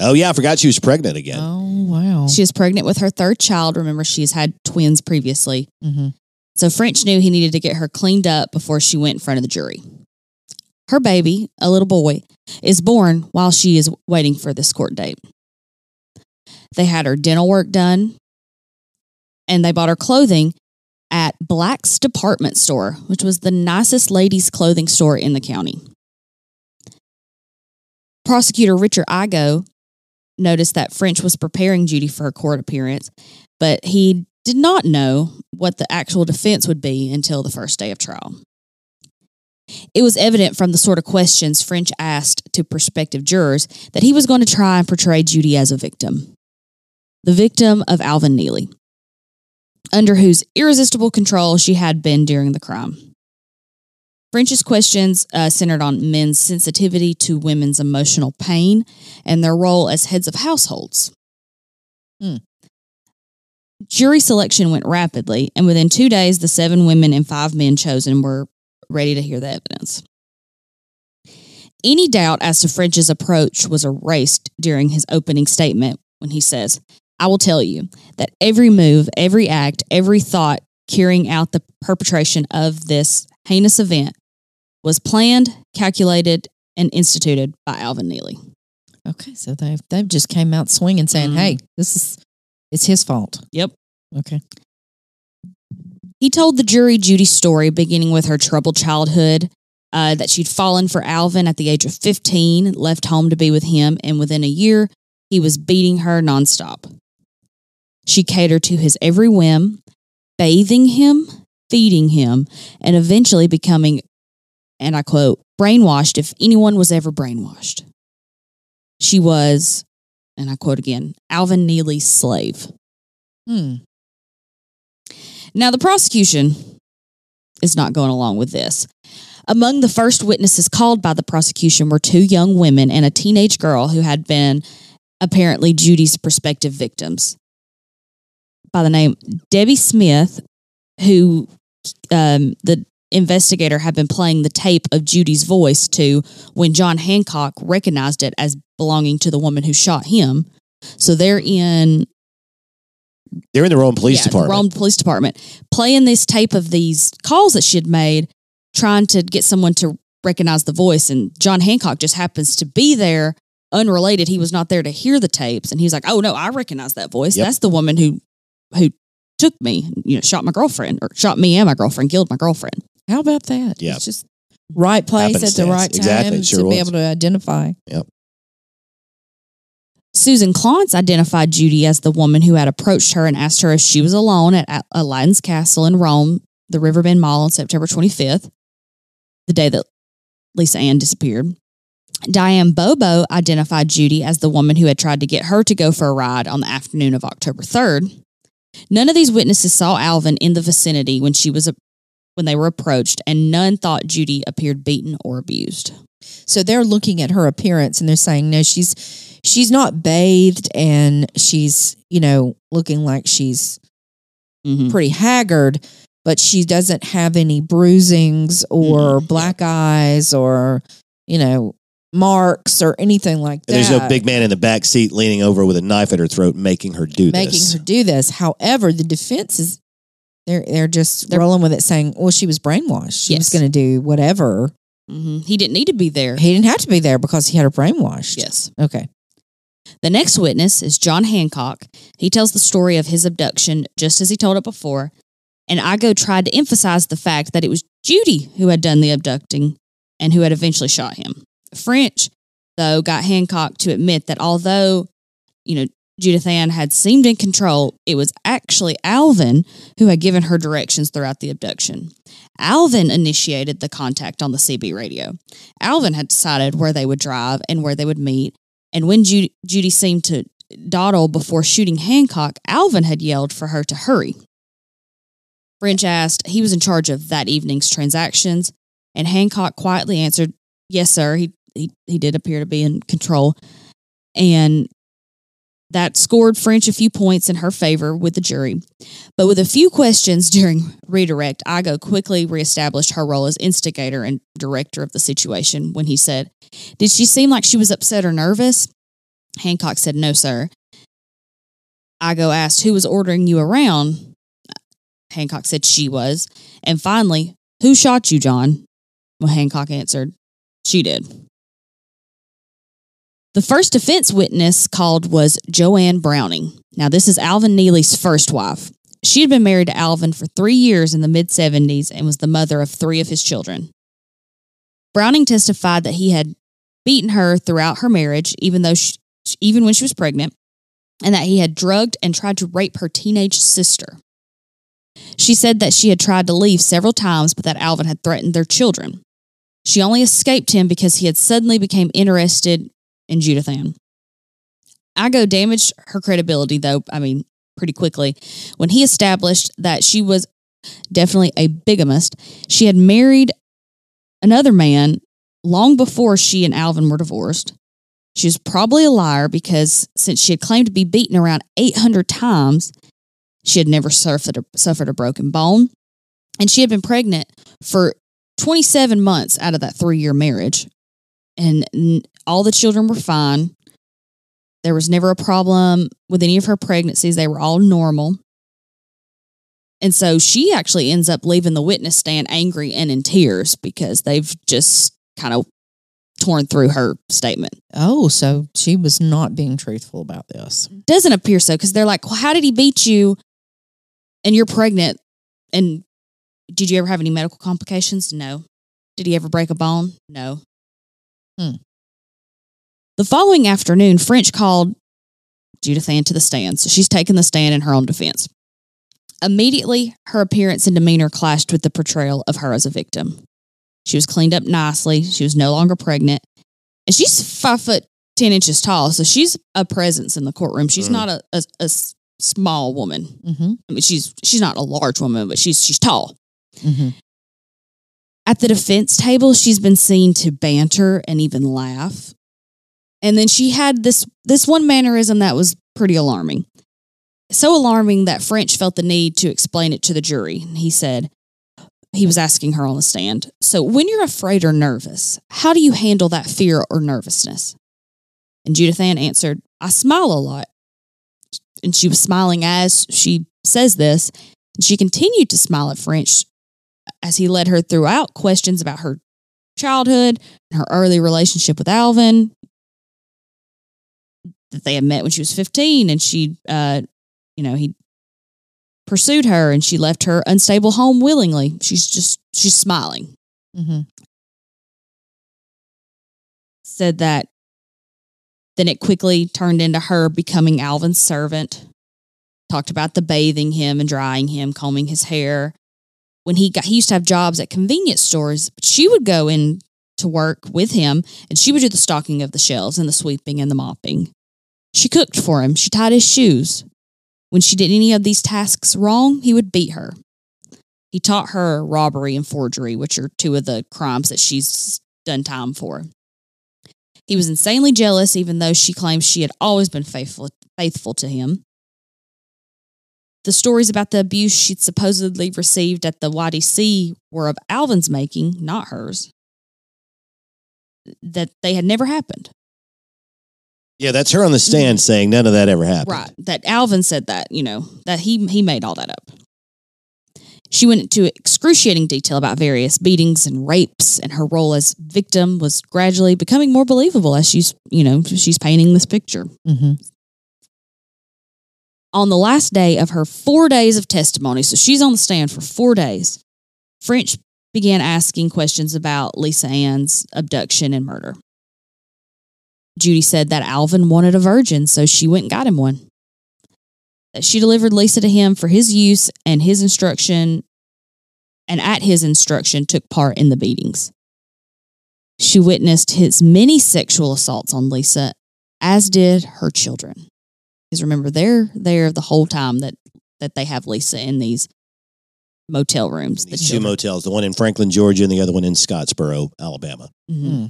Oh, yeah. I forgot she was pregnant again. Oh, wow. She was pregnant with her third child. Remember, she's had twins previously. Mm-hmm. So French knew he needed to get her cleaned up before she went in front of the jury. Her baby, a little boy, is born while she is waiting for this court date. They had her dental work done, and they bought her clothing at Black's Department Store, which was the nicest ladies' clothing store in the county. Prosecutor Richard Igo noticed that French was preparing Judy for her court appearance, but he did not know what the actual defense would be until the first day of trial. It was evident from the sort of questions French asked to prospective jurors that he was going to try and portray Judy as a victim. The victim of Alvin Neelley, under whose irresistible control she had been during the crime. French's questions uh, centered on men's sensitivity to women's emotional pain and their role as heads of households. Hmm. Jury selection went rapidly, and within two days, the seven women and five men chosen were ready to hear the evidence. Any doubt as to French's approach was erased during his opening statement when he says, "I will tell you that every move, every act, every thought carrying out the perpetration of this heinous event was planned, calculated, and instituted by Alvin Neelley." Okay, so they've, they've just came out swinging saying, mm-hmm. hey, this is, it's his fault. Yep. Okay. He told the jury Judy's story, beginning with her troubled childhood, uh, that she'd fallen for Alvin at the age of fifteen, left home to be with him, and within a year, he was beating her nonstop. She catered to his every whim, bathing him, feeding him, and eventually becoming, and I quote, brainwashed if anyone was ever brainwashed. She was, and I quote again, Alvin Neely's slave. Hmm. Now, the prosecution is not going along with this. Among the first witnesses called by the prosecution were two young women and a teenage girl who had been apparently Judy's prospective victims, by the name Debbie Smith, who um, the investigator had been playing the tape of Judy's voice to when John Hancock recognized it as belonging to the woman who shot him. So they're in... They're in the Rome Police yeah, Department. The Rome Police Department, playing this tape of these calls that she had made, trying to get someone to recognize the voice, and John Hancock just happens to be there, unrelated. He was not there to hear the tapes, and he's like, "Oh no, I recognize that voice. Yep. That's the woman who, who took me, you know, shot my girlfriend, or shot me and my girlfriend, killed my girlfriend." How about that? Yeah, it's just right place at the right time exactly. sure to was. be able to identify. Yep. Suzanne Klontz identified Judy as the woman who had approached her and asked her if she was alone at Aladdin's Castle in Rome, the Riverbend Mall, on September twenty-fifth, the day that Lisa Ann disappeared. Diane Bobo identified Judy as the woman who had tried to get her to go for a ride on the afternoon of October third. None of these witnesses saw Alvin in the vicinity when she was a, when they were approached, and none thought Judy appeared beaten or abused. So they're looking at her appearance and they're saying, no, she's... She's not bathed, and she's, you know, looking like she's mm-hmm. pretty haggard, but she doesn't have any bruisings or mm-hmm. black eyes or, you know, marks or anything like that. And there's no big man in the back seat leaning over with a knife at her throat, making her do making this. Making her do this. However, the defense is, they're, they're just they're, rolling with it saying, well, she was brainwashed. She yes. was going to do whatever. Mm-hmm. He didn't need to be there. He didn't have to be there because he had her brainwashed. Yes. Okay. The next witness is John Hancock. He tells the story of his abduction just as he told it before, and Igo tried to emphasize the fact that it was Judy who had done the abducting and who had eventually shot him. French though, got Hancock to admit that although, you know, Judith Ann had seemed in control, it was actually Alvin who had given her directions throughout the abduction. Alvin initiated the contact on the C B radio. Alvin had decided where they would drive and where they would meet, and when Judy, Judy seemed to dawdle before shooting Hancock, Alvin had yelled for her to hurry. French asked, he was in charge of that evening's transactions, and Hancock quietly answered, yes, sir, he, he, he did appear to be in control, and that scored French a few points in her favor with the jury. But with a few questions during redirect, Igo quickly reestablished her role as instigator and director of the situation when he said, did she seem like she was upset or nervous? Hancock said, no, sir. Igo asked, who was ordering you around? Hancock said she was. And finally, who shot you, John? Well, Hancock answered, she did. The first defense witness called was Joanne Browning. Now, this is Alvin Neely's first wife. She had been married to Alvin for three years in the mid-seventies and was the mother of three of his children. Browning testified that he had beaten her throughout her marriage, even though she, even when she was pregnant, and that he had drugged and tried to rape her teenage sister. She said that she had tried to leave several times, but that Alvin had threatened their children. She only escaped him because he had suddenly become interested and Judith Ann. Igo damaged her credibility, though, I mean, pretty quickly, when he established that she was definitely a bigamist. She had married another man long before she and Alvin were divorced. She was probably a liar because since she had claimed to be beaten around eight hundred times, she had never suffered a, suffered a broken bone, and she had been pregnant for twenty-seven months out of that three-year marriage, and all the children were fine. There was never a problem with any of her pregnancies. They were all normal. And so she actually ends up leaving the witness stand angry and in tears because they've just kind of torn through her statement. Oh, so she was not being truthful about this. Doesn't appear so, because they're like, well, how did he beat you and you're pregnant? And did you ever have any medical complications? No. Did he ever break a bone? No. Hmm. The following afternoon, French called Judith Ann to the stand, so she's taken the stand in her own defense. Immediately, her appearance and demeanor clashed with the portrayal of her as a victim. She was cleaned up nicely. She was no longer pregnant, and she's five foot ten inches tall, so she's a presence in the courtroom. She's mm-hmm. not a, a, a small woman. Mm-hmm. I mean, she's she's not a large woman, but she's she's tall. Mm-hmm. At the defense table, she's been seen to banter and even laugh. And then she had this this one mannerism that was pretty alarming. So alarming that French felt the need to explain it to the jury. He said, he was asking her on the stand, so when you're afraid or nervous, how do you handle that fear or nervousness? And Judith Ann answered, I smile a lot. And she was smiling as she says this. And she continued to smile at French as he led her throughout questions about her childhood and her early relationship with Alvin. That they had met when she was fifteen, and she, uh, you know, he pursued her, and she left her unstable home willingly. She's just, she's smiling. Mm-hmm. Said that then it quickly turned into her becoming Alvin's servant. Talked about the bathing him and drying him, combing his hair. When he got, he used to have jobs at convenience stores, but she would go in to work with him, and she would do the stocking of the shelves and the sweeping and the mopping. She cooked for him. She tied his shoes. When she did any of these tasks wrong, he would beat her. He taught her robbery and forgery, which are two of the crimes that she's done time for. He was insanely jealous, even though she claimed she had always been faithful, faithful to him. The stories about the abuse she'd supposedly received at the Y D C were of Alvin's making, not hers. That they had never happened. Yeah, that's her on the stand saying none of that ever happened. Right, that Alvin said that, you know, that he he made all that up. She went into excruciating detail about various beatings and rapes, and her role as victim was gradually becoming more believable as she's, you know, she's painting this picture. Mm-hmm. On the last day of her four days of testimony, so she's on the stand for four days, French began asking questions about Lisa Ann's abduction and murder. Judy said that Alvin wanted a virgin, so she went and got him one. That she delivered Lisa to him for his use and his instruction, and at his instruction took part in the beatings. She witnessed his many sexual assaults on Lisa, as did her children. Because remember, they're there the whole time that, that they have Lisa in these motel rooms. The two motels, the one in Franklin, Georgia, and the other one in Scottsboro, Alabama. Mm-hmm.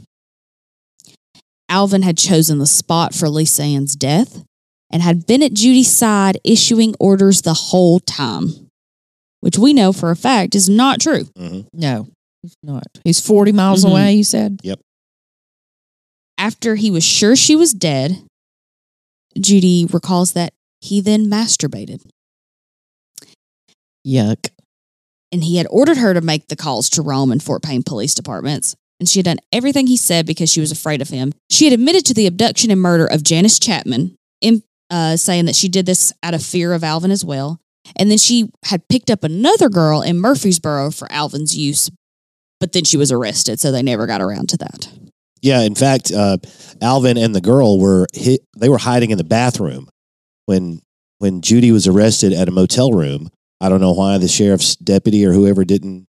Alvin had chosen the spot for Lisa Ann's death and had been at Judy's side issuing orders the whole time, which we know for a fact is not true. Mm-hmm. No, he's not. He's forty miles mm-hmm. away, you said? Yep. After he was sure she was dead, Judy recalls that he then masturbated. Yuck. And he had ordered her to make the calls to Rome and Fort Payne police departments, and she had done everything he said because she was afraid of him. She had admitted to the abduction and murder of Janice Chapman, in, uh, saying that she did this out of fear of Alvin as well. And then she had picked up another girl in Murfreesboro for Alvin's use, but then she was arrested, so they never got around to that. Yeah, in fact, uh, Alvin and the girl were hit, they were hiding in the bathroom when when Judy was arrested at a motel room. I don't know why the sheriff's deputy or whoever didn't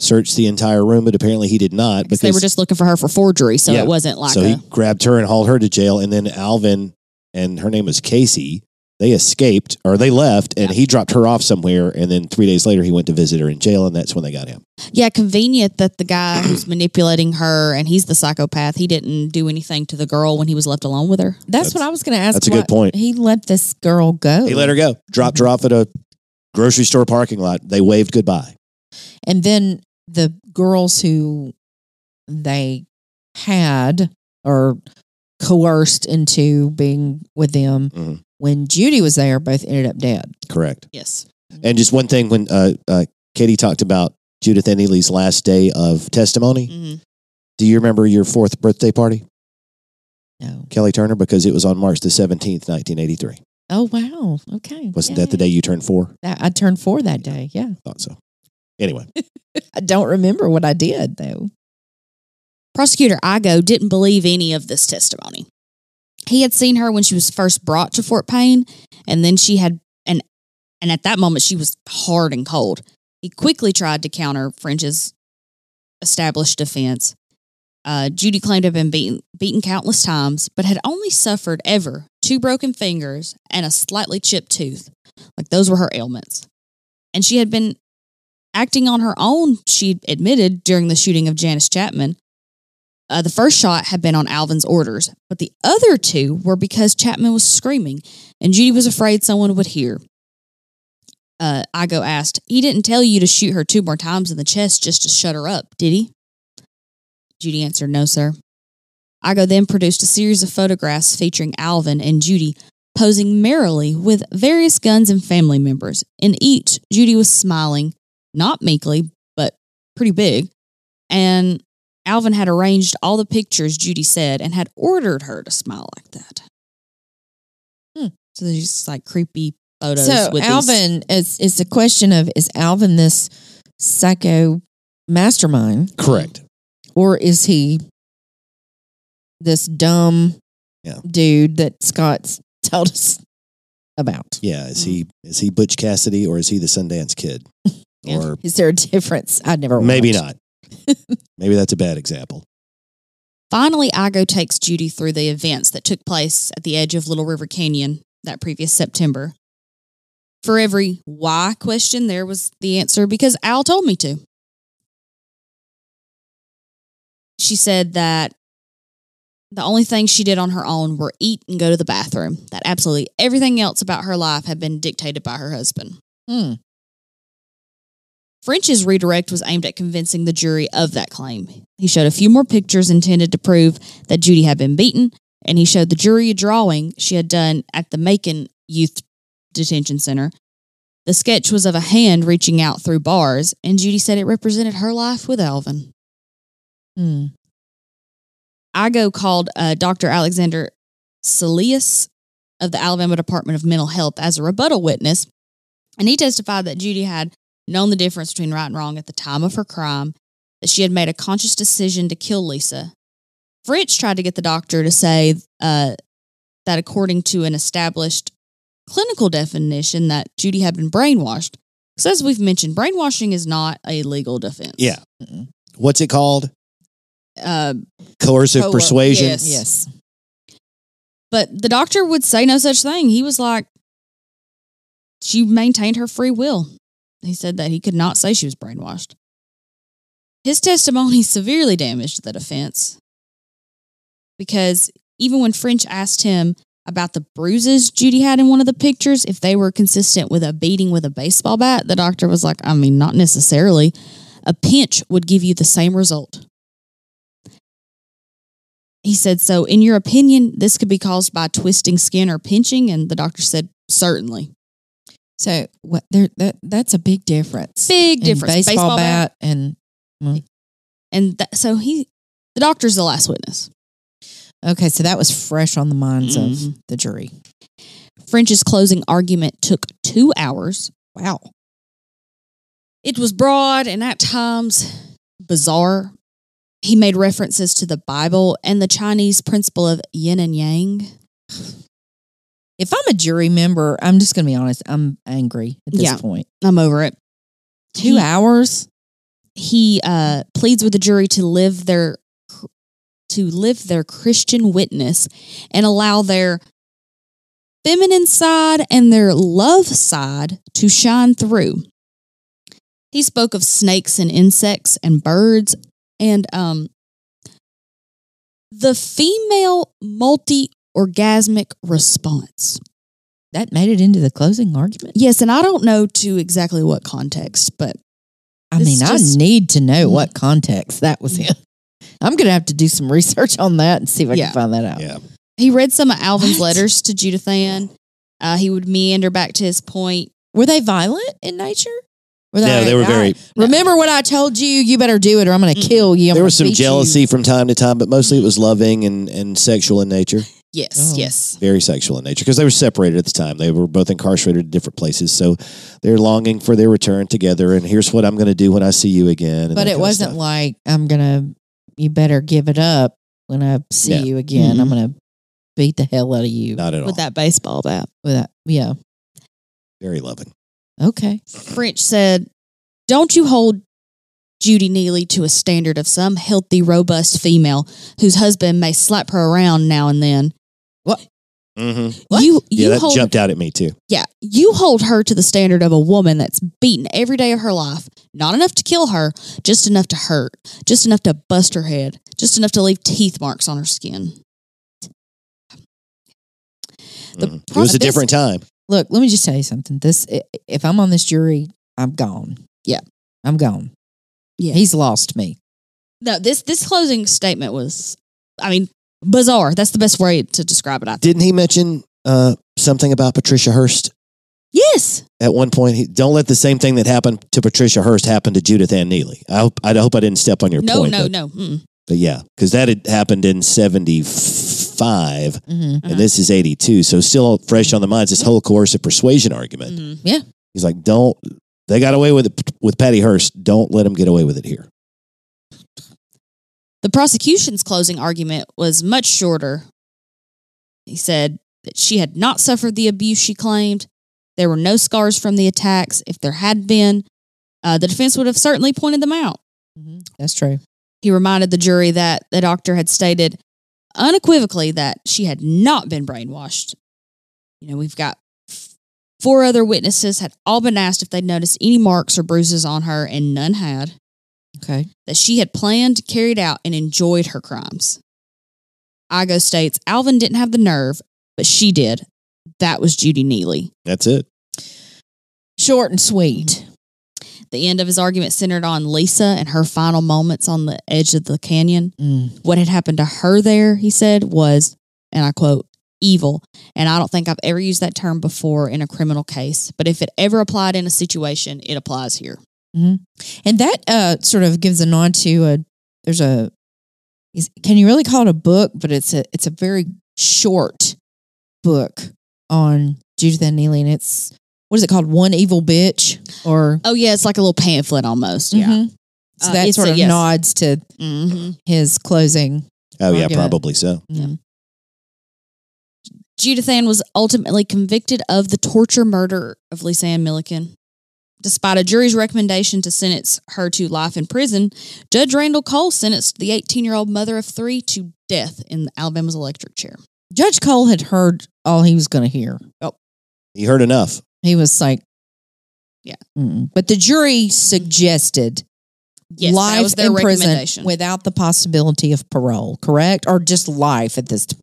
search the entire room, but apparently he did not. Because they were just looking for her for forgery, so yeah, it wasn't like So a, he grabbed her and hauled her to jail, and then Alvin, and her name was Casey, they escaped, or they left, and yeah. he dropped her off somewhere, and then three days later he went to visit her in jail, and that's when they got him. Yeah, convenient that the guy who's manipulating her, and he's the psychopath, he didn't do anything to the girl when he was left alone with her. That's, that's what I was going to ask. That's a good point. He let this girl go. He let her go. Dropped her off at a grocery store parking lot. They waved goodbye. And then the girls who they had or coerced into being with them mm-hmm. when Judy was there both ended up dead. Correct. Yes. And just one thing, when uh, uh, Katie talked about Judith Ann Neelley's last day of testimony, mm-hmm. do you remember your fourth birthday party? No. Kelly Turner, because it was on March the seventeenth, nineteen eighty-three. Oh, wow. Okay. Wasn't Yay. that the day you turned four? I turned four that day, yeah. Thought so. Anyway. I don't remember what I did, though. Prosecutor Igo didn't believe any of this testimony. He had seen her when she was first brought to Fort Payne, and then she had, and, and at that moment, she was hard and cold. He quickly tried to counter French's established defense. Uh, Judy claimed to have been beaten, beaten countless times, but had only suffered ever two broken fingers and a slightly chipped tooth. Like, those were her ailments. And she had been acting on her own, she admitted, during the shooting of Janice Chapman. Uh, the first shot had been on Alvin's orders, but the other two were because Chapman was screaming, and Judy was afraid someone would hear. Uh, Igo asked, "He didn't tell you to shoot her two more times in the chest just to shut her up, did he?" Judy answered, "No, sir." Igo then produced a series of photographs featuring Alvin and Judy posing merrily with various guns and family members. In each, Judy was smiling, not meekly, but pretty big. And Alvin had arranged all the pictures, Judy said, and had ordered her to smile like that. Hmm. So there's just like creepy photos. So with Alvin, these- it's, it's a question of, is Alvin this psycho mastermind? Correct. Or is he this dumb yeah. dude that Scott's told us about? Yeah, is he is he Butch Cassidy, or is he the Sundance Kid? Yeah. Or is there a difference? I never watched. Maybe not. Maybe that's a bad example. Finally, Igo takes Judy through the events that took place at the edge of Little River Canyon that previous September. For every why question, there was the answer, because Al told me to. She said that the only things she did on her own were eat and go to the bathroom. That absolutely everything else about her life had been dictated by her husband. Hmm. French's redirect was aimed at convincing the jury of that claim. He showed a few more pictures intended to prove that Judy had been beaten, and he showed the jury a drawing she had done at the Macon Youth Detention Center. The sketch was of a hand reaching out through bars, and Judy said it represented her life with Alvin. Hmm. Igo called uh, Doctor Alexander Salius of the Alabama Department of Mental Health as a rebuttal witness, and he testified that Judy had known the difference between right and wrong at the time of her crime, that she had made a conscious decision to kill Lisa, French tried to get the doctor to say uh, that according to an established clinical definition that Judy had been brainwashed. So as we've mentioned, brainwashing is not a legal defense. Yeah. Mm-mm. What's it called? Uh, Coercive co- persuasion. Yes. yes. But the doctor would say no such thing. He was like, she maintained her free will. He said that he could not say she was brainwashed. His testimony severely damaged the defense because even when French asked him about the bruises Judy had in one of the pictures, if they were consistent with a beating with a baseball bat, the doctor was like, I mean, not necessarily. A pinch would give you the same result. He said, so in your opinion, this could be caused by twisting skin or pinching? And the doctor said, certainly. So what, there, that, that's a big difference. Big difference. Baseball, baseball bat, bat and... Mm. And that, so he, the doctor's the last witness. Okay, so that was fresh on the minds mm-hmm. of the jury. French's closing argument took two hours. Wow. It was broad and at times bizarre. He made references to the Bible and the Chinese principle of yin and yang. If I'm a jury member, I'm just going to be honest, I'm angry at this yeah, point. I'm over it. Two he, hours? He uh, pleads with the jury to live their to live their Christian witness and allow their feminine side and their love side to shine through. He spoke of snakes and insects and birds and um, the female multi-orgasmic response. That made it into the closing argument? Yes, and I don't know to exactly what context, but I mean, just, I need to know what context that was in. I'm going to have to do some research on that and see if I yeah. can find that out. Yeah. He read some of Alvin's what? letters to Judith Ann. Uh, he would meander back to his point. Were they violent in nature? Were they no, like, they were very... No. Remember what I told you? You better do it or I'm going to mm. kill you. I'm there was some jealousy you. from time to time, but mostly it was loving and, and sexual in nature. Yes, oh. yes. Very sexual in nature because they were separated at the time. They were both incarcerated at different places. So they're longing for their return together. And here's what I'm going to do when I see you again. But it wasn't like, I'm going to, you better give it up when I see yeah. you again. Mm-hmm. I'm going to beat the hell out of you. Not at all. With that baseball bat. With that, yeah. Very loving. Okay. French said, don't you hold Judy Neelley to a standard of some healthy, robust female whose husband may slap her around now and then. What? Mm-hmm. What? You, yeah, you that hold, jumped out at me too. Yeah. You hold her to the standard of a woman that's beaten every day of her life. Not enough to kill her, just enough to hurt, just enough to bust her head, just enough to leave teeth marks on her skin. The mm. It was a different this, time. Look, let me just tell you something. This, if I'm on this jury, I'm gone. Yeah. I'm gone. Yeah. He's lost me. No, this, this closing statement was, I mean, bizarre. That's the best way to describe it, I think. Didn't he mention uh, something about Patricia Hearst? Yes. At one point, he, don't let the same thing that happened to Patricia Hearst happen to Judith Ann Neelley. I hope I hope I didn't step on your no, point. No, but, no, no. Mm-mm. But yeah, because that had happened in seventy-five, mm-hmm. uh-huh. and this is eighty-two, so still fresh on the minds, this whole coercive persuasion argument. Mm-hmm. Yeah. He's like, don't... They got away with it with Patty Hearst. Don't let them get away with it here. The prosecution's closing argument was much shorter. He said that she had not suffered the abuse she claimed. There were no scars from the attacks. If there had been, uh, the defense would have certainly pointed them out. Mm-hmm. That's true. He reminded the jury that the doctor had stated unequivocally that she had not been brainwashed. You know, we've got Four other witnesses had all been asked if they'd noticed any marks or bruises on her, and none had. Okay. That she had planned, carried out, and enjoyed her crimes. Igo states, Alvin didn't have the nerve, but she did. That was Judy Neelley. That's it. Short and sweet. The end of his argument centered on Lisa and her final moments on the edge of the canyon. Mm. What had happened to her there, he said, was, and I quote, evil, and I don't think I've ever used that term before in a criminal case, but if it ever applied in a situation, it applies here. Mm-hmm. And that uh, sort of gives a nod to a, there's a, is, can you really call it a book? But it's a, it's a very short book on Judith Ann Neelley, and it's, what is it called? One Evil Bitch? Or Oh yeah, it's like a little pamphlet almost. Mm-hmm. Yeah. So uh, that sort a, of yes. nods to mm-hmm. his closing Oh, yeah, probably it. so. Yeah. Judith Ann was ultimately convicted of the torture murder of Lisa Ann Millican. Despite a jury's recommendation to sentence her to life in prison, Judge Randall Cole sentenced the eighteen-year-old mother of three to death in Alabama's electric chair. Judge Cole had heard all he was going to hear. Oh. He heard enough. He was like, yeah. Mm-mm. But the jury suggested yes, life that was their in prison without the possibility of parole, correct? Or just life at this point?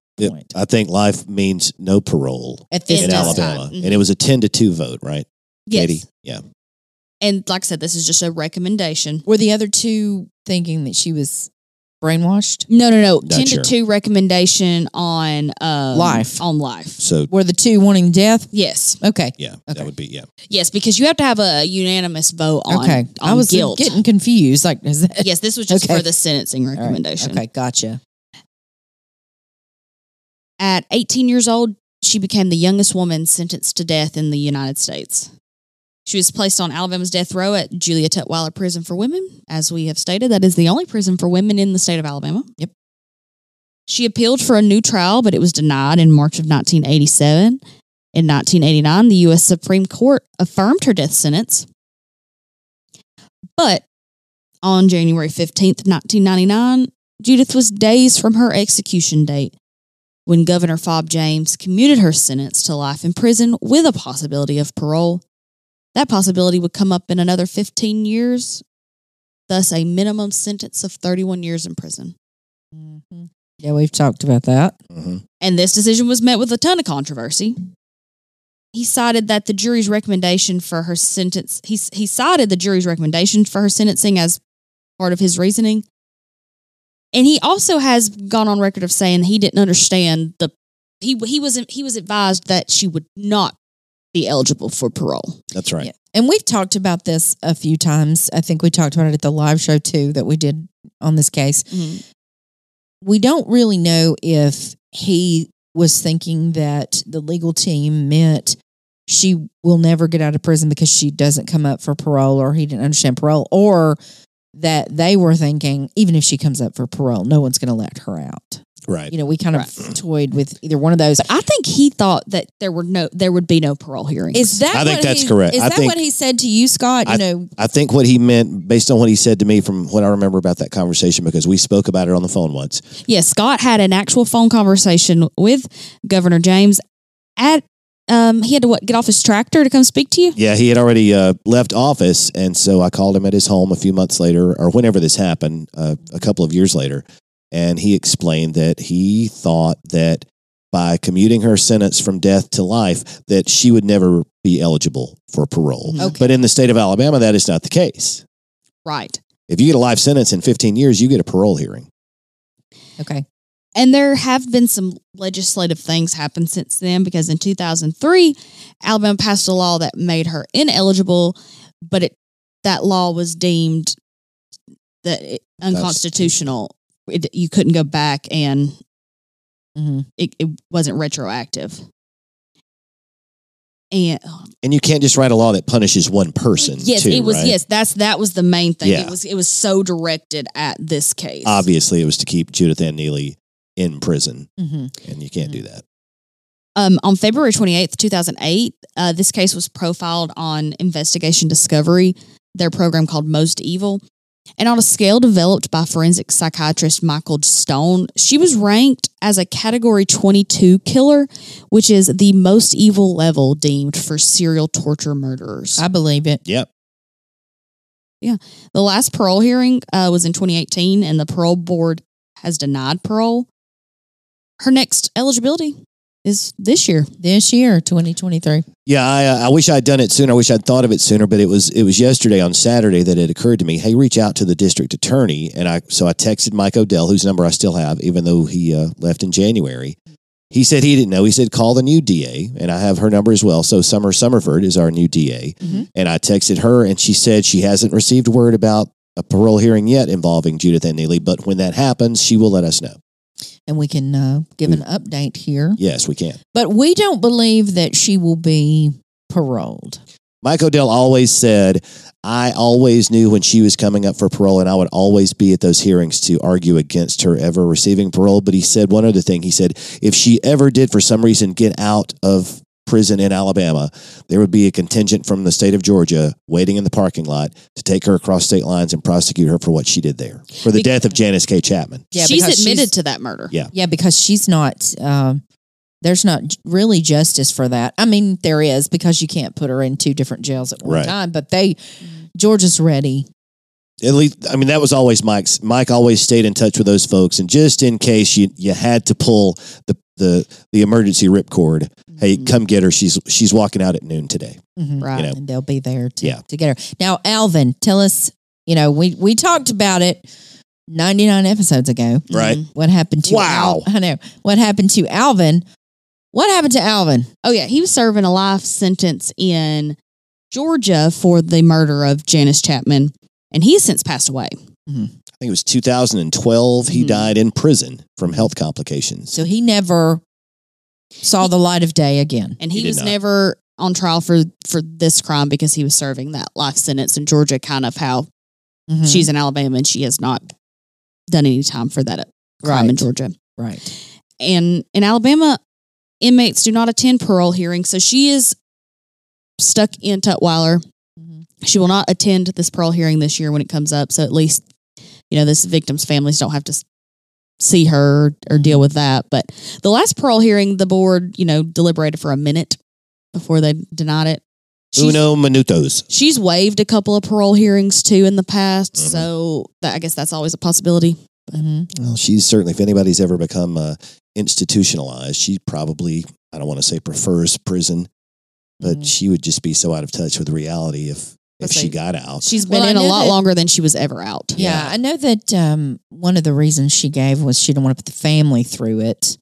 It, I think life means no parole at this in time. Alabama. Mm-hmm. And it was a ten to two vote, right? Yes. Katie? Yeah. And like I said, this is just a recommendation. Were the other two thinking that she was brainwashed? No, no, no. Not ten sure. to two recommendation on um, life. On life. So were the two wanting death? Yes. Okay. Yeah, okay. That would be yeah. Yes, because you have to have a unanimous vote on. Okay. On I was guilt. Getting confused. Like, is that yes, this was just okay. for the sentencing recommendation. Right. Okay, gotcha. At eighteen years old, she became the youngest woman sentenced to death in the United States. She was placed on Alabama's death row at Julia Tutwiler Prison for Women. As we have stated, that is the only prison for women in the state of Alabama. Yep. She appealed for a new trial, but it was denied in March of nineteen eighty-seven. In nineteen eighty-nine, the U S Supreme Court affirmed her death sentence. But on January fifteenth, nineteen ninety-nine, Judith was days from her execution date when Governor Fob James commuted her sentence to life in prison with a possibility of parole. That possibility would come up in another fifteen years, thus a minimum sentence of thirty-one years in prison. Mm-hmm. Yeah, we've talked about that. Mm-hmm. And this decision was met with a ton of controversy. He cited that the jury's recommendation for her sentence, he, he cited the jury's recommendation for her sentencing as part of his reasoning. And he also has gone on record of saying he didn't understand the, he, he wasn't, he was advised that she would not be eligible for parole. That's right. Yeah. And we've talked about this a few times. I think we talked about it at the live show too that we did on this case. Mm-hmm. We don't really know if he was thinking that the legal team meant she will never get out of prison because she doesn't come up for parole, or he didn't understand parole, or that they were thinking even if she comes up for parole, no one's going to let her out. Right. You know, we kind of right. toyed with either one of those. But I think he thought that there were no, there would be no parole hearings. Is that? I think that's he, correct. Is I that think, what he said to you, Scott? You I, know, I think what he meant, based on what he said to me, from what I remember about that conversation, because we spoke about it on the phone once. Yes, yeah, Scott had an actual phone conversation with Governor James. At um, he had to what, get off his tractor to come speak to you. Yeah, he had already uh, left office, and so I called him at his home a few months later, or whenever this happened, uh, a couple of years later. And he explained that he thought that by commuting her sentence from death to life, that she would never be eligible for parole. Okay. But in the state of Alabama, that is not the case. Right. If you get a life sentence in fifteen years, you get a parole hearing. Okay. And there have been some legislative things happen since then, because in two thousand three, Alabama passed a law that made her ineligible, but it, that law was deemed that it, unconstitutional. That's- It, you couldn't go back, and mm-hmm. it, it wasn't retroactive. And and you can't just write a law that punishes one person. Yes, too, it was. Right? Yes, that's that was the main thing. Yeah. It was it was so directed at this case. Obviously, it was to keep Judith Ann Neelley in prison, mm-hmm. and you can't mm-hmm. do that. Um, on February twenty-eighth, two thousand eight, uh, this case was profiled on Investigation Discovery, their program called Most Evil. And on a scale developed by forensic psychiatrist Michael Stone, she was ranked as a Category twenty-two killer, which is the most evil level deemed for serial torture murderers. I believe it. Yep. Yeah. The last parole hearing uh, was in twenty eighteen, and the parole board has denied parole. Her next eligibility is this year. This year, twenty twenty-three. Yeah, I, uh, I wish I'd done it sooner. I wish I'd thought of it sooner, but it was it was yesterday on Saturday that it occurred to me, hey, reach out to the district attorney. And I so I texted Mike O'Dell, whose number I still have, even though he uh, left in January. He said he didn't know. He said, call the new D A, and I have her number as well. So Summer Summerford is our new D A. Mm-hmm. And I texted her, and she said she hasn't received word about a parole hearing yet involving Judith Ann Neelley, but when that happens, she will let us know. And we can uh, give an update here. Yes, we can. But we don't believe that she will be paroled. Mike O'Dell always said, I always knew when she was coming up for parole, and I would always be at those hearings to argue against her ever receiving parole. But he said one other thing. He said, if she ever did, for some reason, get out of prison in Alabama, there would be a contingent from the state of Georgia waiting in the parking lot to take her across state lines and prosecute her for what she did there, for the because, death of Janice K. Chapman. Yeah, she's admitted she's, to that murder. Yeah, yeah, because she's not... Uh, There's not really justice for that. I mean, there is, because you can't put her in two different jails at one right. time, but they, Georgia's ready. At least, I mean, that was always Mike's. Mike always stayed in touch with those folks. And just in case you, you had to pull the, the, the emergency ripcord, mm-hmm. hey, come get her. She's, she's walking out at noon today. Mm-hmm. Right. You know? And they'll be there to, yeah. to get her. Now, Alvin, tell us, you know, we, we talked about it ninety-nine episodes ago. Right. What happened to, wow. Al- I know what happened to Alvin. What happened to Alvin? Oh, yeah. He was serving a life sentence in Georgia for the murder of Janice Chapman, and he's since passed away. Mm-hmm. I think it was two thousand twelve. Mm-hmm. He died in prison from health complications. So he never saw he, the light of day again. And he, he was not. never on trial for, for this crime because he was serving that life sentence in Georgia, kind of how mm-hmm. she's in Alabama and she has not done any time for that crime right. in Georgia. Right. And in Alabama... inmates do not attend parole hearings, so she is stuck in Tutwiler. Mm-hmm. She will not attend this parole hearing this year when it comes up, so at least, you know, this victim's families don't have to see her or, or deal with that. But the last parole hearing, the board, you know, deliberated for a minute before they denied it. She's, Uno minutos. She's waived a couple of parole hearings, too, in the past, mm-hmm. so that, I guess that's always a possibility. Mm-hmm. Well, she's certainly, if anybody's ever become... Uh, institutionalized, she probably, I don't want to say prefers prison, but mm. she would just be so out of touch with reality if if say, she got out. She's been well, in a lot that, longer than she was ever out. Yeah, yeah. I know that um, one of the reasons she gave was she didn't want to put the family through it,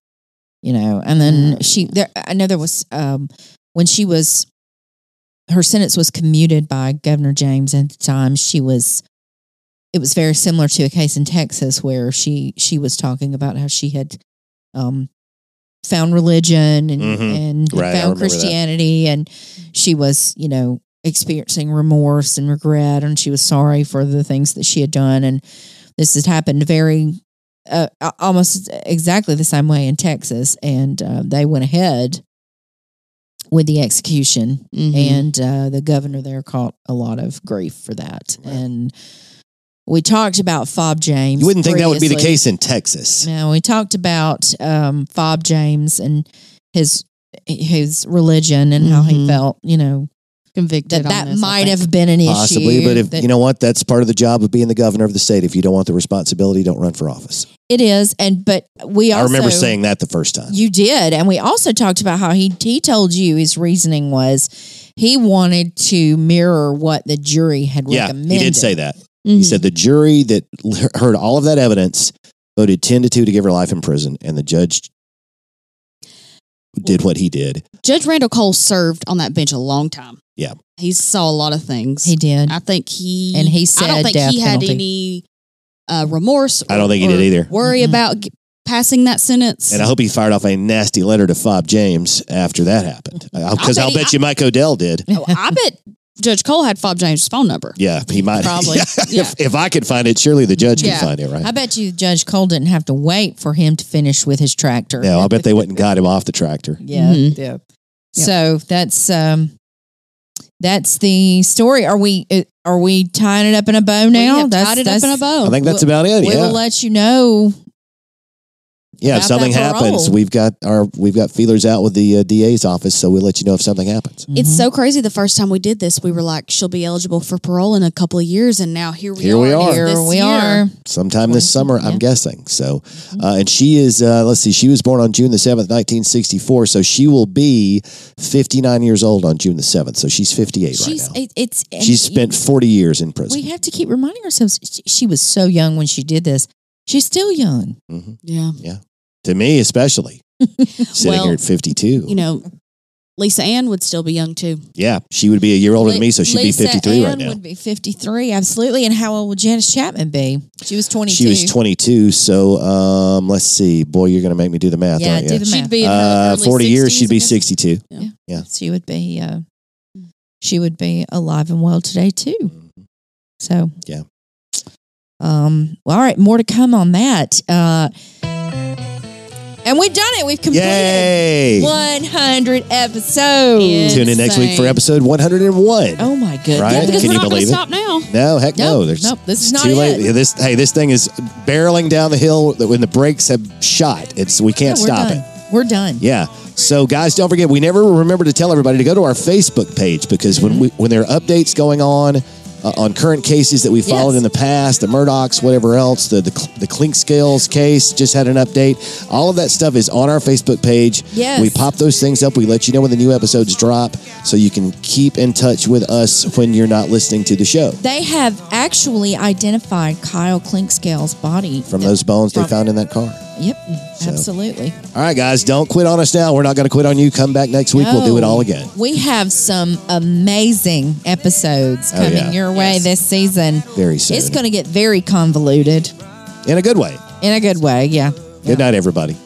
you know, and then mm. she, there. I know there was, um, when she was, her sentence was commuted by Governor James at the time, she was, it was very similar to a case in Texas where she, she was talking about how she had Um, found religion and, mm-hmm. and right, found Christianity that. And she was, you know, experiencing remorse and regret, and she was sorry for the things that she had done. And this has happened very, uh, almost exactly the same way in Texas. And uh, they went ahead with the execution mm-hmm. and uh, the governor there caught a lot of grief for that. Right. And we talked about Fob James. You wouldn't think previously. That would be the case in Texas. No, we talked about um, Fob James and his his religion and mm-hmm. how he felt, you know, convicted. That, on that this, might have been an issue. Possibly, but if that, you know what, that's part of the job of being the governor of the state. If you don't want the responsibility, don't run for office. It is, and but we also I remember saying that the first time. You did, and we also talked about how he he told you his reasoning was he wanted to mirror what the jury had yeah, recommended. Yeah, he did say that. Mm-hmm. He said the jury that heard all of that evidence voted ten to two to give her life in prison, and the judge did what he did. Judge Randall Cole served on that bench a long time. Yeah. He saw a lot of things. He did. I think he... And he said I don't think death he had penalty. Any uh, remorse. Or, I don't think he did either. Worry mm-hmm. about g- passing that sentence. And I hope he fired off a nasty letter to Fob James after that happened. Because I'll, I'll bet he, you I, Mike O'Dell did. Oh, I bet... Judge Cole had Fob James' phone number. Yeah, he might. Probably. Yeah. if, if I could find it, surely the judge yeah. can find it, right? I bet you Judge Cole didn't have to wait for him to finish with his tractor. No, I bet they went and got him off the tractor. Yeah, mm-hmm. yeah. So that's um, that's the story. Are we are we tying it up in a bow now? We have that's, tied it that's, up in a bow. I think that's we'll, about it. We'll yeah. let you know. Yeah, if something happens, parole. we've got our we've got feelers out with the uh, D A's office, so we'll let you know if something happens. Mm-hmm. It's so crazy. The first time we did this, we were like, "She'll be eligible for parole in a couple of years," and now here we here are. We are. Here this we year. Are. Sometime this summer, yeah. I'm guessing. So, mm-hmm. uh, and she is. Uh, let's see. She was born on June the seventh, nineteen sixty four. So she will be fifty nine years old on June the seventh. So she's fifty eight right now. It, it's she's spent forty years in prison. We have to keep reminding ourselves she was so young when she did this. She's still young. Mm-hmm. Yeah. Yeah. To me, especially sitting well, here at fifty-two. You know, Lisa Ann would still be young too. Yeah, she would be a year older L- than me, so she'd Lisa be fifty-three Ann right now. Lisa would be fifty-three, absolutely. And how old would Janice Chapman be? She was twenty-two. She was twenty-two. So um, let's see, boy, you're going to make me do the math. Yeah, aren't do you? The math. She'd be in uh, forty years. She'd be sixty-two. Yeah. yeah, she would be. Uh, she would be alive and well today too. Mm-hmm. So, yeah. Um, well, all right. More to come on that. Uh, and we've done it. We've completed Yay. one hundred episodes. It's Tune in next insane. week for episode one hundred one. Oh, my goodness. Right? Yeah, because Can we're you not believe it? Stop now. No, heck nope. no. There's nope. This is not too late. It. This, hey, this thing is barreling down the hill when the brakes have shot. It's We can't yeah, stop done. it. We're done. Yeah. So, guys, don't forget, we never remember to tell everybody to go to our Facebook page because mm-hmm. when we when there are updates going on, Uh, on current cases that we followed yes. in the past, the Murdochs, whatever else, the, the the Clink Scales case just had an update. All of that stuff is on our Facebook page. Yes. We pop those things up. We let you know when the new episodes drop so you can keep in touch with us when you're not listening to the show. They have actually identified Kyle Clink Scales' body. From those bones they found in that car. Yep, so. absolutely. All right, guys, don't quit on us now. We're not going to quit on you. Come back next week. No. We'll do it all again. We have some amazing episodes coming oh, yeah. your way yes. this season. Very soon. It's going to get very convoluted. In a good way. In a good way, yeah. Good yeah. night, everybody.